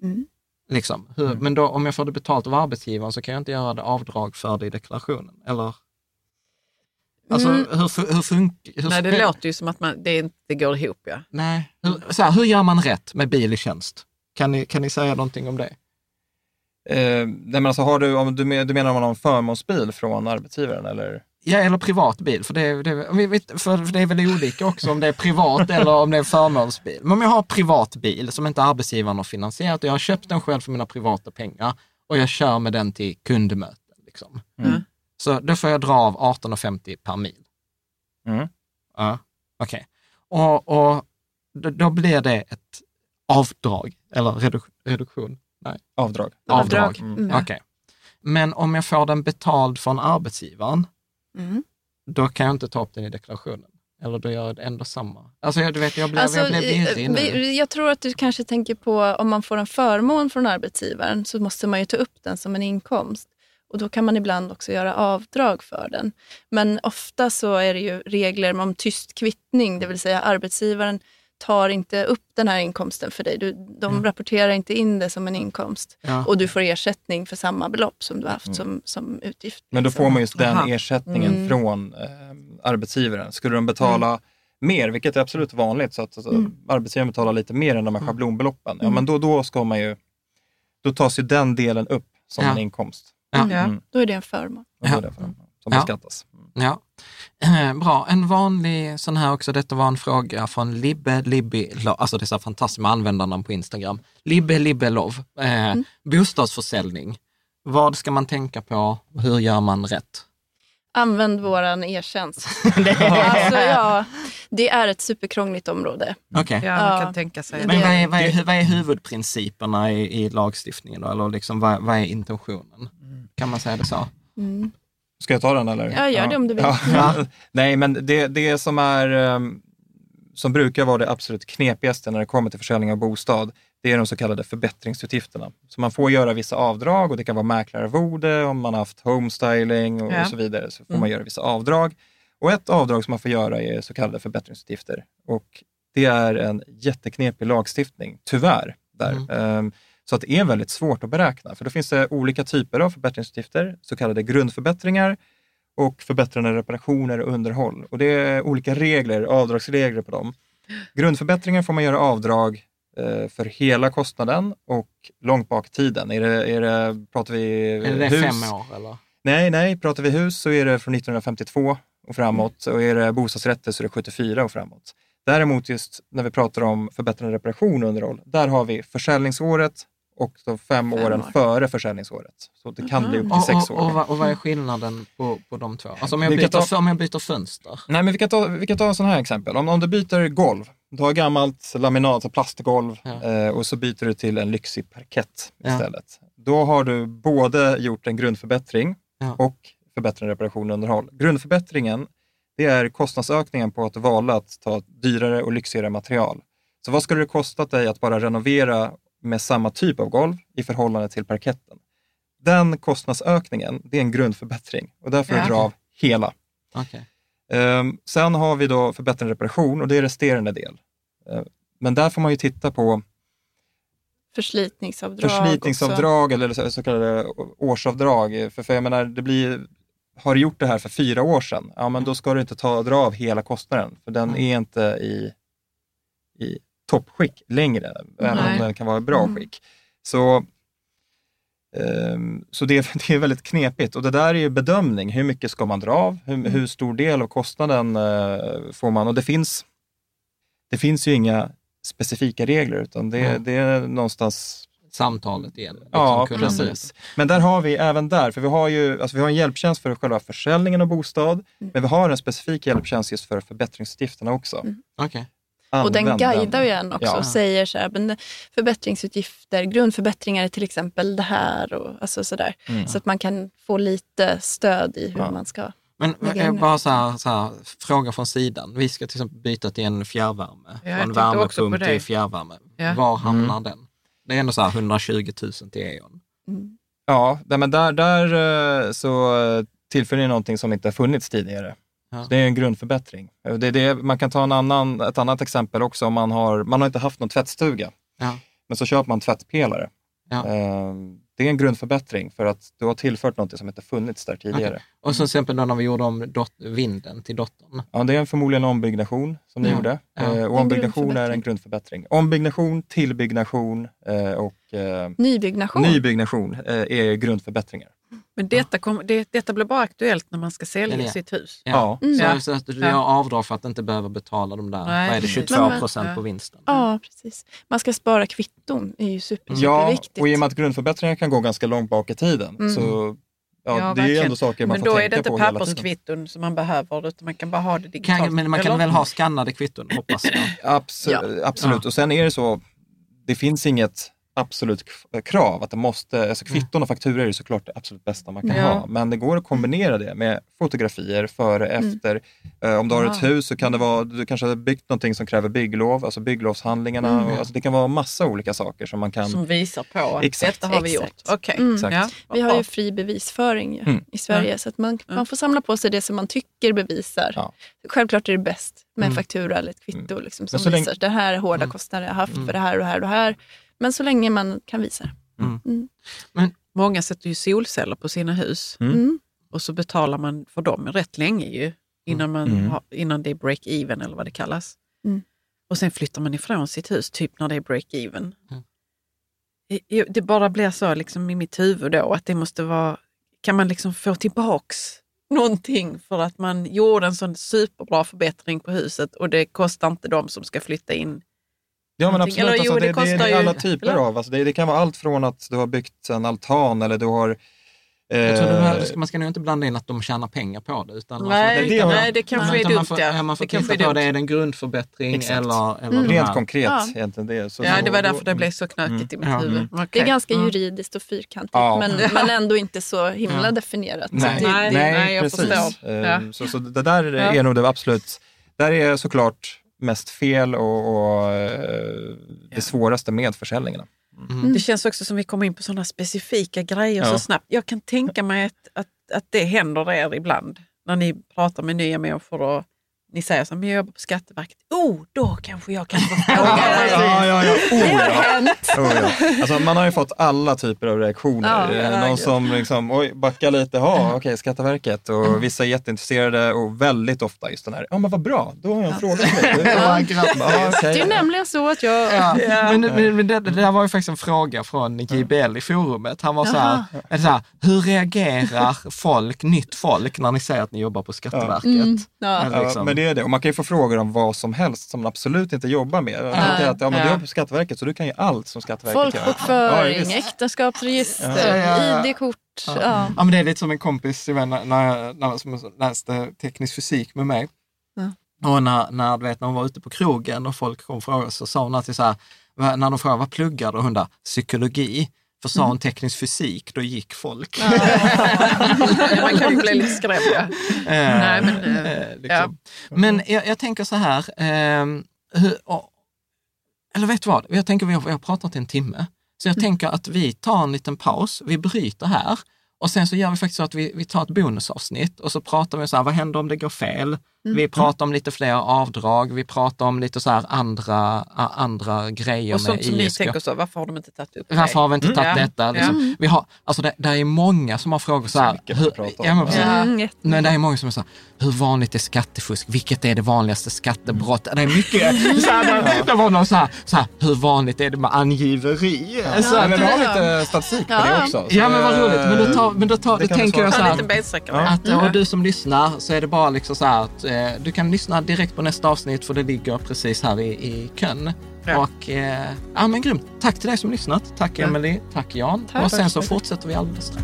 mm. liksom. Hur, mm. men då, om jag får det betalt av arbetsgivaren så kan jag inte göra det avdrag för det i deklarationen, eller? Alltså mm. hur, hur funkar... Nej, det sp- låter ju som att man, det inte går ihop, ja. Nej, hur, så här, hur gör man rätt med bil i tjänst? Kan ni, kan ni säga någonting om det? Eh, nej, men alltså, har du, om du, du menar om man har en förmånsbil från arbetsgivaren, eller? Ja, eller privatbil, för det, det, för det är väl olika också om det är privat eller om det är förmånsbil. Men om jag har privatbil som inte arbetsgivaren har finansierat, och jag har köpt den själv för mina privata pengar och jag kör med den till kundmöten liksom. Mm. Så då får jag dra av arton femtio per mil. Mm. Ja, okej. Okay. Och, och då blir det ett avdrag eller reduk- reduktion? Nej. Avdrag. Avdrag, avdrag. Mm. Okej. Okay. Men om jag får den betald från arbetsgivaren, mm. då kan jag inte ta upp den i deklarationen, eller då gör jag det ändå samma. Alltså jag, du vet, jag blev alltså, virrig. Jag tror att du kanske tänker på om man får en förmån från arbetsgivaren, så måste man ju ta upp den som en inkomst, och då kan man ibland också göra avdrag för den. Men ofta så är det ju regler om tyst kvittning, det vill säga arbetsgivaren tar inte upp den här inkomsten för dig. Du, de mm. rapporterar inte in det som en inkomst. Ja. Och du får ersättning för samma belopp som du har haft mm. som, som utgift. Men då får man just den Aha. ersättningen mm. från eh, arbetsgivaren. Skulle de betala mm. mer, vilket är absolut vanligt, så att alltså, mm. arbetsgivaren betalar lite mer än de här schablonbeloppen. Ja, mm. men då, då ska man ju, då tas ju den delen upp som ja. en inkomst. Ja. Mm. Mm. Då är det en förmån. Ja. Då är det en förmån som ja. beskattas. Ja, eh, bra. En vanlig sån här också, detta var en fråga från Libbe, Libbe, alltså det är så fantastiska användarna på Instagram. Libbe, Libbe, Lov. Eh, mm. Bostadsförsäljning. Vad ska man tänka på? Hur gör man rätt? Använd våran e-tjänst. Alltså ja, det är ett superkrångligt område. Okej. Okay. Ja, man kan ja. tänka sig. Men vad är, vad är, vad är huvudprinciperna i, i lagstiftningen då? Eller liksom, vad, vad är intentionen? Kan man säga det så? Mm. Ska jag ta den eller? Ja, gör det om du vill. Ja. Ja. Nej, men det, det som är som brukar vara det absolut knepigaste när det kommer till försäljning av bostad, det är de så kallade förbättringsutgifterna. Så man får göra vissa avdrag, och det kan vara mäklararvode, om man har haft homestyling och, ja. och så vidare, så får man göra vissa avdrag. Och ett avdrag som man får göra är så kallade förbättringsutgifter. Och det är en jätteknepig lagstiftning, tyvärr, där. Mm. Um, Så att det är väldigt svårt att beräkna. För då finns det olika typer av förbättringsutgifter. Så kallade grundförbättringar och förbättrande reparationer och underhåll. Och det är olika regler, avdragsregler på dem. Grundförbättringar får man göra avdrag eh, för hela kostnaden och långt bak tiden. Är det, är det, pratar vi hus? Är det fem år eller? Nej, nej. Pratar vi hus så är det från nittonhundrafemtiotvå och framåt. Mm. Och är det bostadsrätter så är det sjuttiofyra och framåt. Däremot just när vi pratar om förbättrande reparation och underhåll, där har vi försäljningsåret också fem, fem åren år. före försäljningsåret. Så det kan bli upp till sex år. Och, och, och, och vad är skillnaden på, på de två? Alltså om jag, byter, ta, om jag byter fönster? Nej, men vi kan ta, vi kan ta en sån här exempel. Om, om du byter golv, du har gammalt laminat och plastgolv ja. eh, och så byter du till en lyxig parkett istället. Ja. Då har du både gjort en grundförbättring ja. och förbättring, reparation och underhåll. Grundförbättringen, det är kostnadsökningen på att vala att ta dyrare och lyxigare material. Så vad skulle det kosta dig att bara renovera med samma typ av golv i förhållande till parketten? Den kostnadsökningen, det är en grundförbättring. Och därför ja, drar okay. av hela. Okay. Um, sen har vi då förbättring och reparation och det är resterande del. Uh, men där får man ju titta på förslitningsavdrag, förslitningsavdrag eller så, så kallade årsavdrag. För, för jag menar, det blir... Har du gjort det här för fyra år sedan? Ja, men då ska du inte ta, dra av hela kostnaden. För den mm. är inte i, i toppskick längre. Även Nej. om den kan vara i bra mm. skick. Så, um, så det, det är väldigt knepigt. Och det där är ju bedömning. Hur mycket ska man dra av? Hur, mm. hur stor del av kostnaden uh, får man? Och det finns, det finns ju inga specifika regler. Utan det, mm. det är någonstans... samtalet igen. Liksom ja, precis. Men där har vi även där, för vi har ju alltså vi har en hjälptjänst för själva försäljningen av bostad, mm. men vi har en specifik hjälptjänst just för förbättringsutgifterna också. Mm. Okej. Okay. Och den guidar ju en också ja. och säger så här, men förbättringsutgifter, grundförbättringar är till exempel det här och alltså sådär. Mm. Så att man kan få lite stöd i hur ja. man ska. Men jag bara så här, så här, fråga från sidan. Vi ska till exempel byta till en fjärrvärme. Ja, en värmepump till fjärrvärme. Ja. Var hamnar mm. den? Det är ändå så här etthundratjugo tusen till E O N. Mm. Ja, men där, där så tillför ni någonting som inte har funnits tidigare. Ja. Så det är en grundförbättring. Det är det, man kan ta en annan, ett annat exempel också. Om man, har, man har inte haft någon tvättstuga. Ja. Men så köper man tvättpelare. Ja. Det är en grundförbättring för att du har tillfört något som inte funnits där tidigare. Okay. Och så till exempel när vi gjorde om dot- vinden till dottern. Ja, det är förmodligen en ombyggnation som ni ja. gjorde. Ja. Och ombyggnation är en grundförbättring. Ombyggnation, tillbyggnation och nybyggnation, nybyggnation är grundförbättringar. Men detta, kom, det, detta blir bara aktuellt när man ska sälja ja. sitt hus. Ja, ja. Mm. Så, så att du har avdrag för att inte behöva betala de där, Nej, vad är det, tjugotvå procent men, på vinsten. Ja, precis. Man ska spara kvitton, är ju super, superviktigt. Ja, och i och med att grundförbättringar kan gå ganska långt bak i tiden. Mm. Så ja, ja, det är ju ändå saker man men får tänka på hela tiden. Men då är det inte papperskvitton som man behöver, utan man kan bara ha det digitalt. Kan, men man kan väl ha skannade kvitton, hoppas jag. Absolut, ja. absolut. Och sen är det så, det finns inget... absolut krav att det måste, alltså kvitton och fakturor är ju såklart det absolut bästa man kan ja. ha, men det går att kombinera det med fotografier före, efter mm. uh, om du har ja. ett hus så kan det vara, du kanske har byggt någonting som kräver bygglov, alltså bygglovshandlingarna mm. och, alltså det kan vara massa olika saker som man kan som visar på att detta har vi gjort. Okej. Okay. Mm. Ja. Vi har ju fri bevisföring ju, mm. i Sverige mm. så att man, man får samla på sig det som man tycker bevisar. Ja. Självklart är det bäst med en faktura eller ett kvitto liksom, som visar länge... det här är hårda kostnader jag haft mm. för det här och här och här. Men så länge man kan visa det. Mm. Mm. Men många sätter ju solceller på sina hus. Mm. Och så betalar man för dem rätt länge ju. Innan, man mm. har, innan det är break-even eller vad det kallas. Mm. Och sen flyttar man ifrån sitt hus typ när det är break-even. Mm. Det, det bara blir så liksom i mitt huvud då. Att det måste vara... Kan man liksom få tillbaks någonting för att man gjorde en sån superbra förbättring på huset. Och det kostar inte dem som ska flytta in. Ja, men absolut. Eller, alltså, jo, det, det, det är ju... alla typer eller? Av. Alltså, det, det kan vara allt från att du har byggt en altan eller du har... Eh... Jag tror här, man ska nog inte blanda in att de tjänar pengar på det. Utan nej, alltså, det, det, nej, det kanske är dumt. Man får, ja. man får det titta på det. Är det en grundförbättring? Exakt. Eller, eller mm. Rent konkret ja. egentligen. Det, så, ja, det var därför det blev så knökigt mm. i mitt ja. huvud. Mm. Okay. Det är ganska juridiskt och fyrkantigt. Ja. Men, men ändå inte så himla ja. definierat. Nej, så det, nej, det, nej, nej jag precis. Förstår. Ja. Så, så det där är ja. nog det absolut... Där är såklart... mest fel och, och det ja. svåraste med försäljningarna. Mm. Det känns också som vi kommer in på sådana specifika grejer ja. så snabbt. Jag kan tänka mig att, att, att det händer er ibland när ni pratar med nya människor och ni säger så här, men jag jobbar på Skatteverket. Oh, då kanske jag kan få fråga. ja, ja, ja, ja. Oh, det har ja. hänt. Oh, ja. Alltså, man har ju fått alla typer av reaktioner. Ja, någon ja. som liksom, oj, backar lite. Ja, okej, okay, Skatteverket. Och vissa är jätteintresserade och väldigt ofta just den här. Ja, men vad bra. Då har jag en fråga. Det är nämligen så att jag... Ja. Ja. Men, men, men det, det där var ju faktiskt en fråga från J B L i forumet. Han var så här, så här, hur reagerar folk, nytt folk, när ni säger att ni jobbar på Skatteverket? Ja. Mm. Ja. Liksom. Men det är det. Och man kan ju få frågor om vad som helst som man absolut inte jobbar med. Mm. Jag att, ja, men du jobbar på Skatteverket så du kan ju allt som Skatteverket gör. Folkbokföring, ja, äktenskapsregister, ja, ja. I D-kort. Ja. Ja. Ja, men det är lite som en kompis jag vet, när, när, när, som läste teknisk fysik med mig. Ja. Och när, när, vet, när hon var ute på krogen och folk kom frågor så sa hon alltid så här, när de frågade vad pluggade och hon där, psykologi. För sa hon teknisk fysik, då gick folk. Ja. Man kan ju bli lite skrämda. Nej, men eh, liksom. Ja. Men jag, jag tänker så här. Eh, hur, och, eller vet du vad? Jag tänker vi har, vi har pratat en timme. Så jag mm. tänker att vi tar en liten paus. Vi bryter här. Och sen så gör vi faktiskt så att vi, vi tar ett bonusavsnitt. Och så pratar vi så här, vad händer om det går fel? Mm. Vi pratar om lite fler avdrag. Vi pratar om lite så här andra, andra grejer. Och sånt som ni tänker så, varför har de inte tagit upp det? Varför har vi inte tagit mm. detta? Liksom. Mm. Vi har, alltså det, det är många som har frågor så här. Hur, ja, men, mm. men det är många som är så här, hur vanligt är skattefusk? Vilket är det vanligaste skattebrott? Det är mycket så här, det var någon så här, så här, hur vanligt är det med angiveri? Ja. Så, ja, men vi har lite statistik på ja. det också. Så. Ja, men vad roligt. Men då, tar, men då, tar, då tänker jag så här, att, ja. och du som lyssnar så är det bara liksom så här att du kan lyssna direkt på nästa avsnitt för det ligger precis här i, i kön. Ja. Och, eh, ja men grymt. Tack till dig som lyssnat. Tack ja. Emelie, tack Jan. Tack. Och sen så fortsätter vi alldeles strax.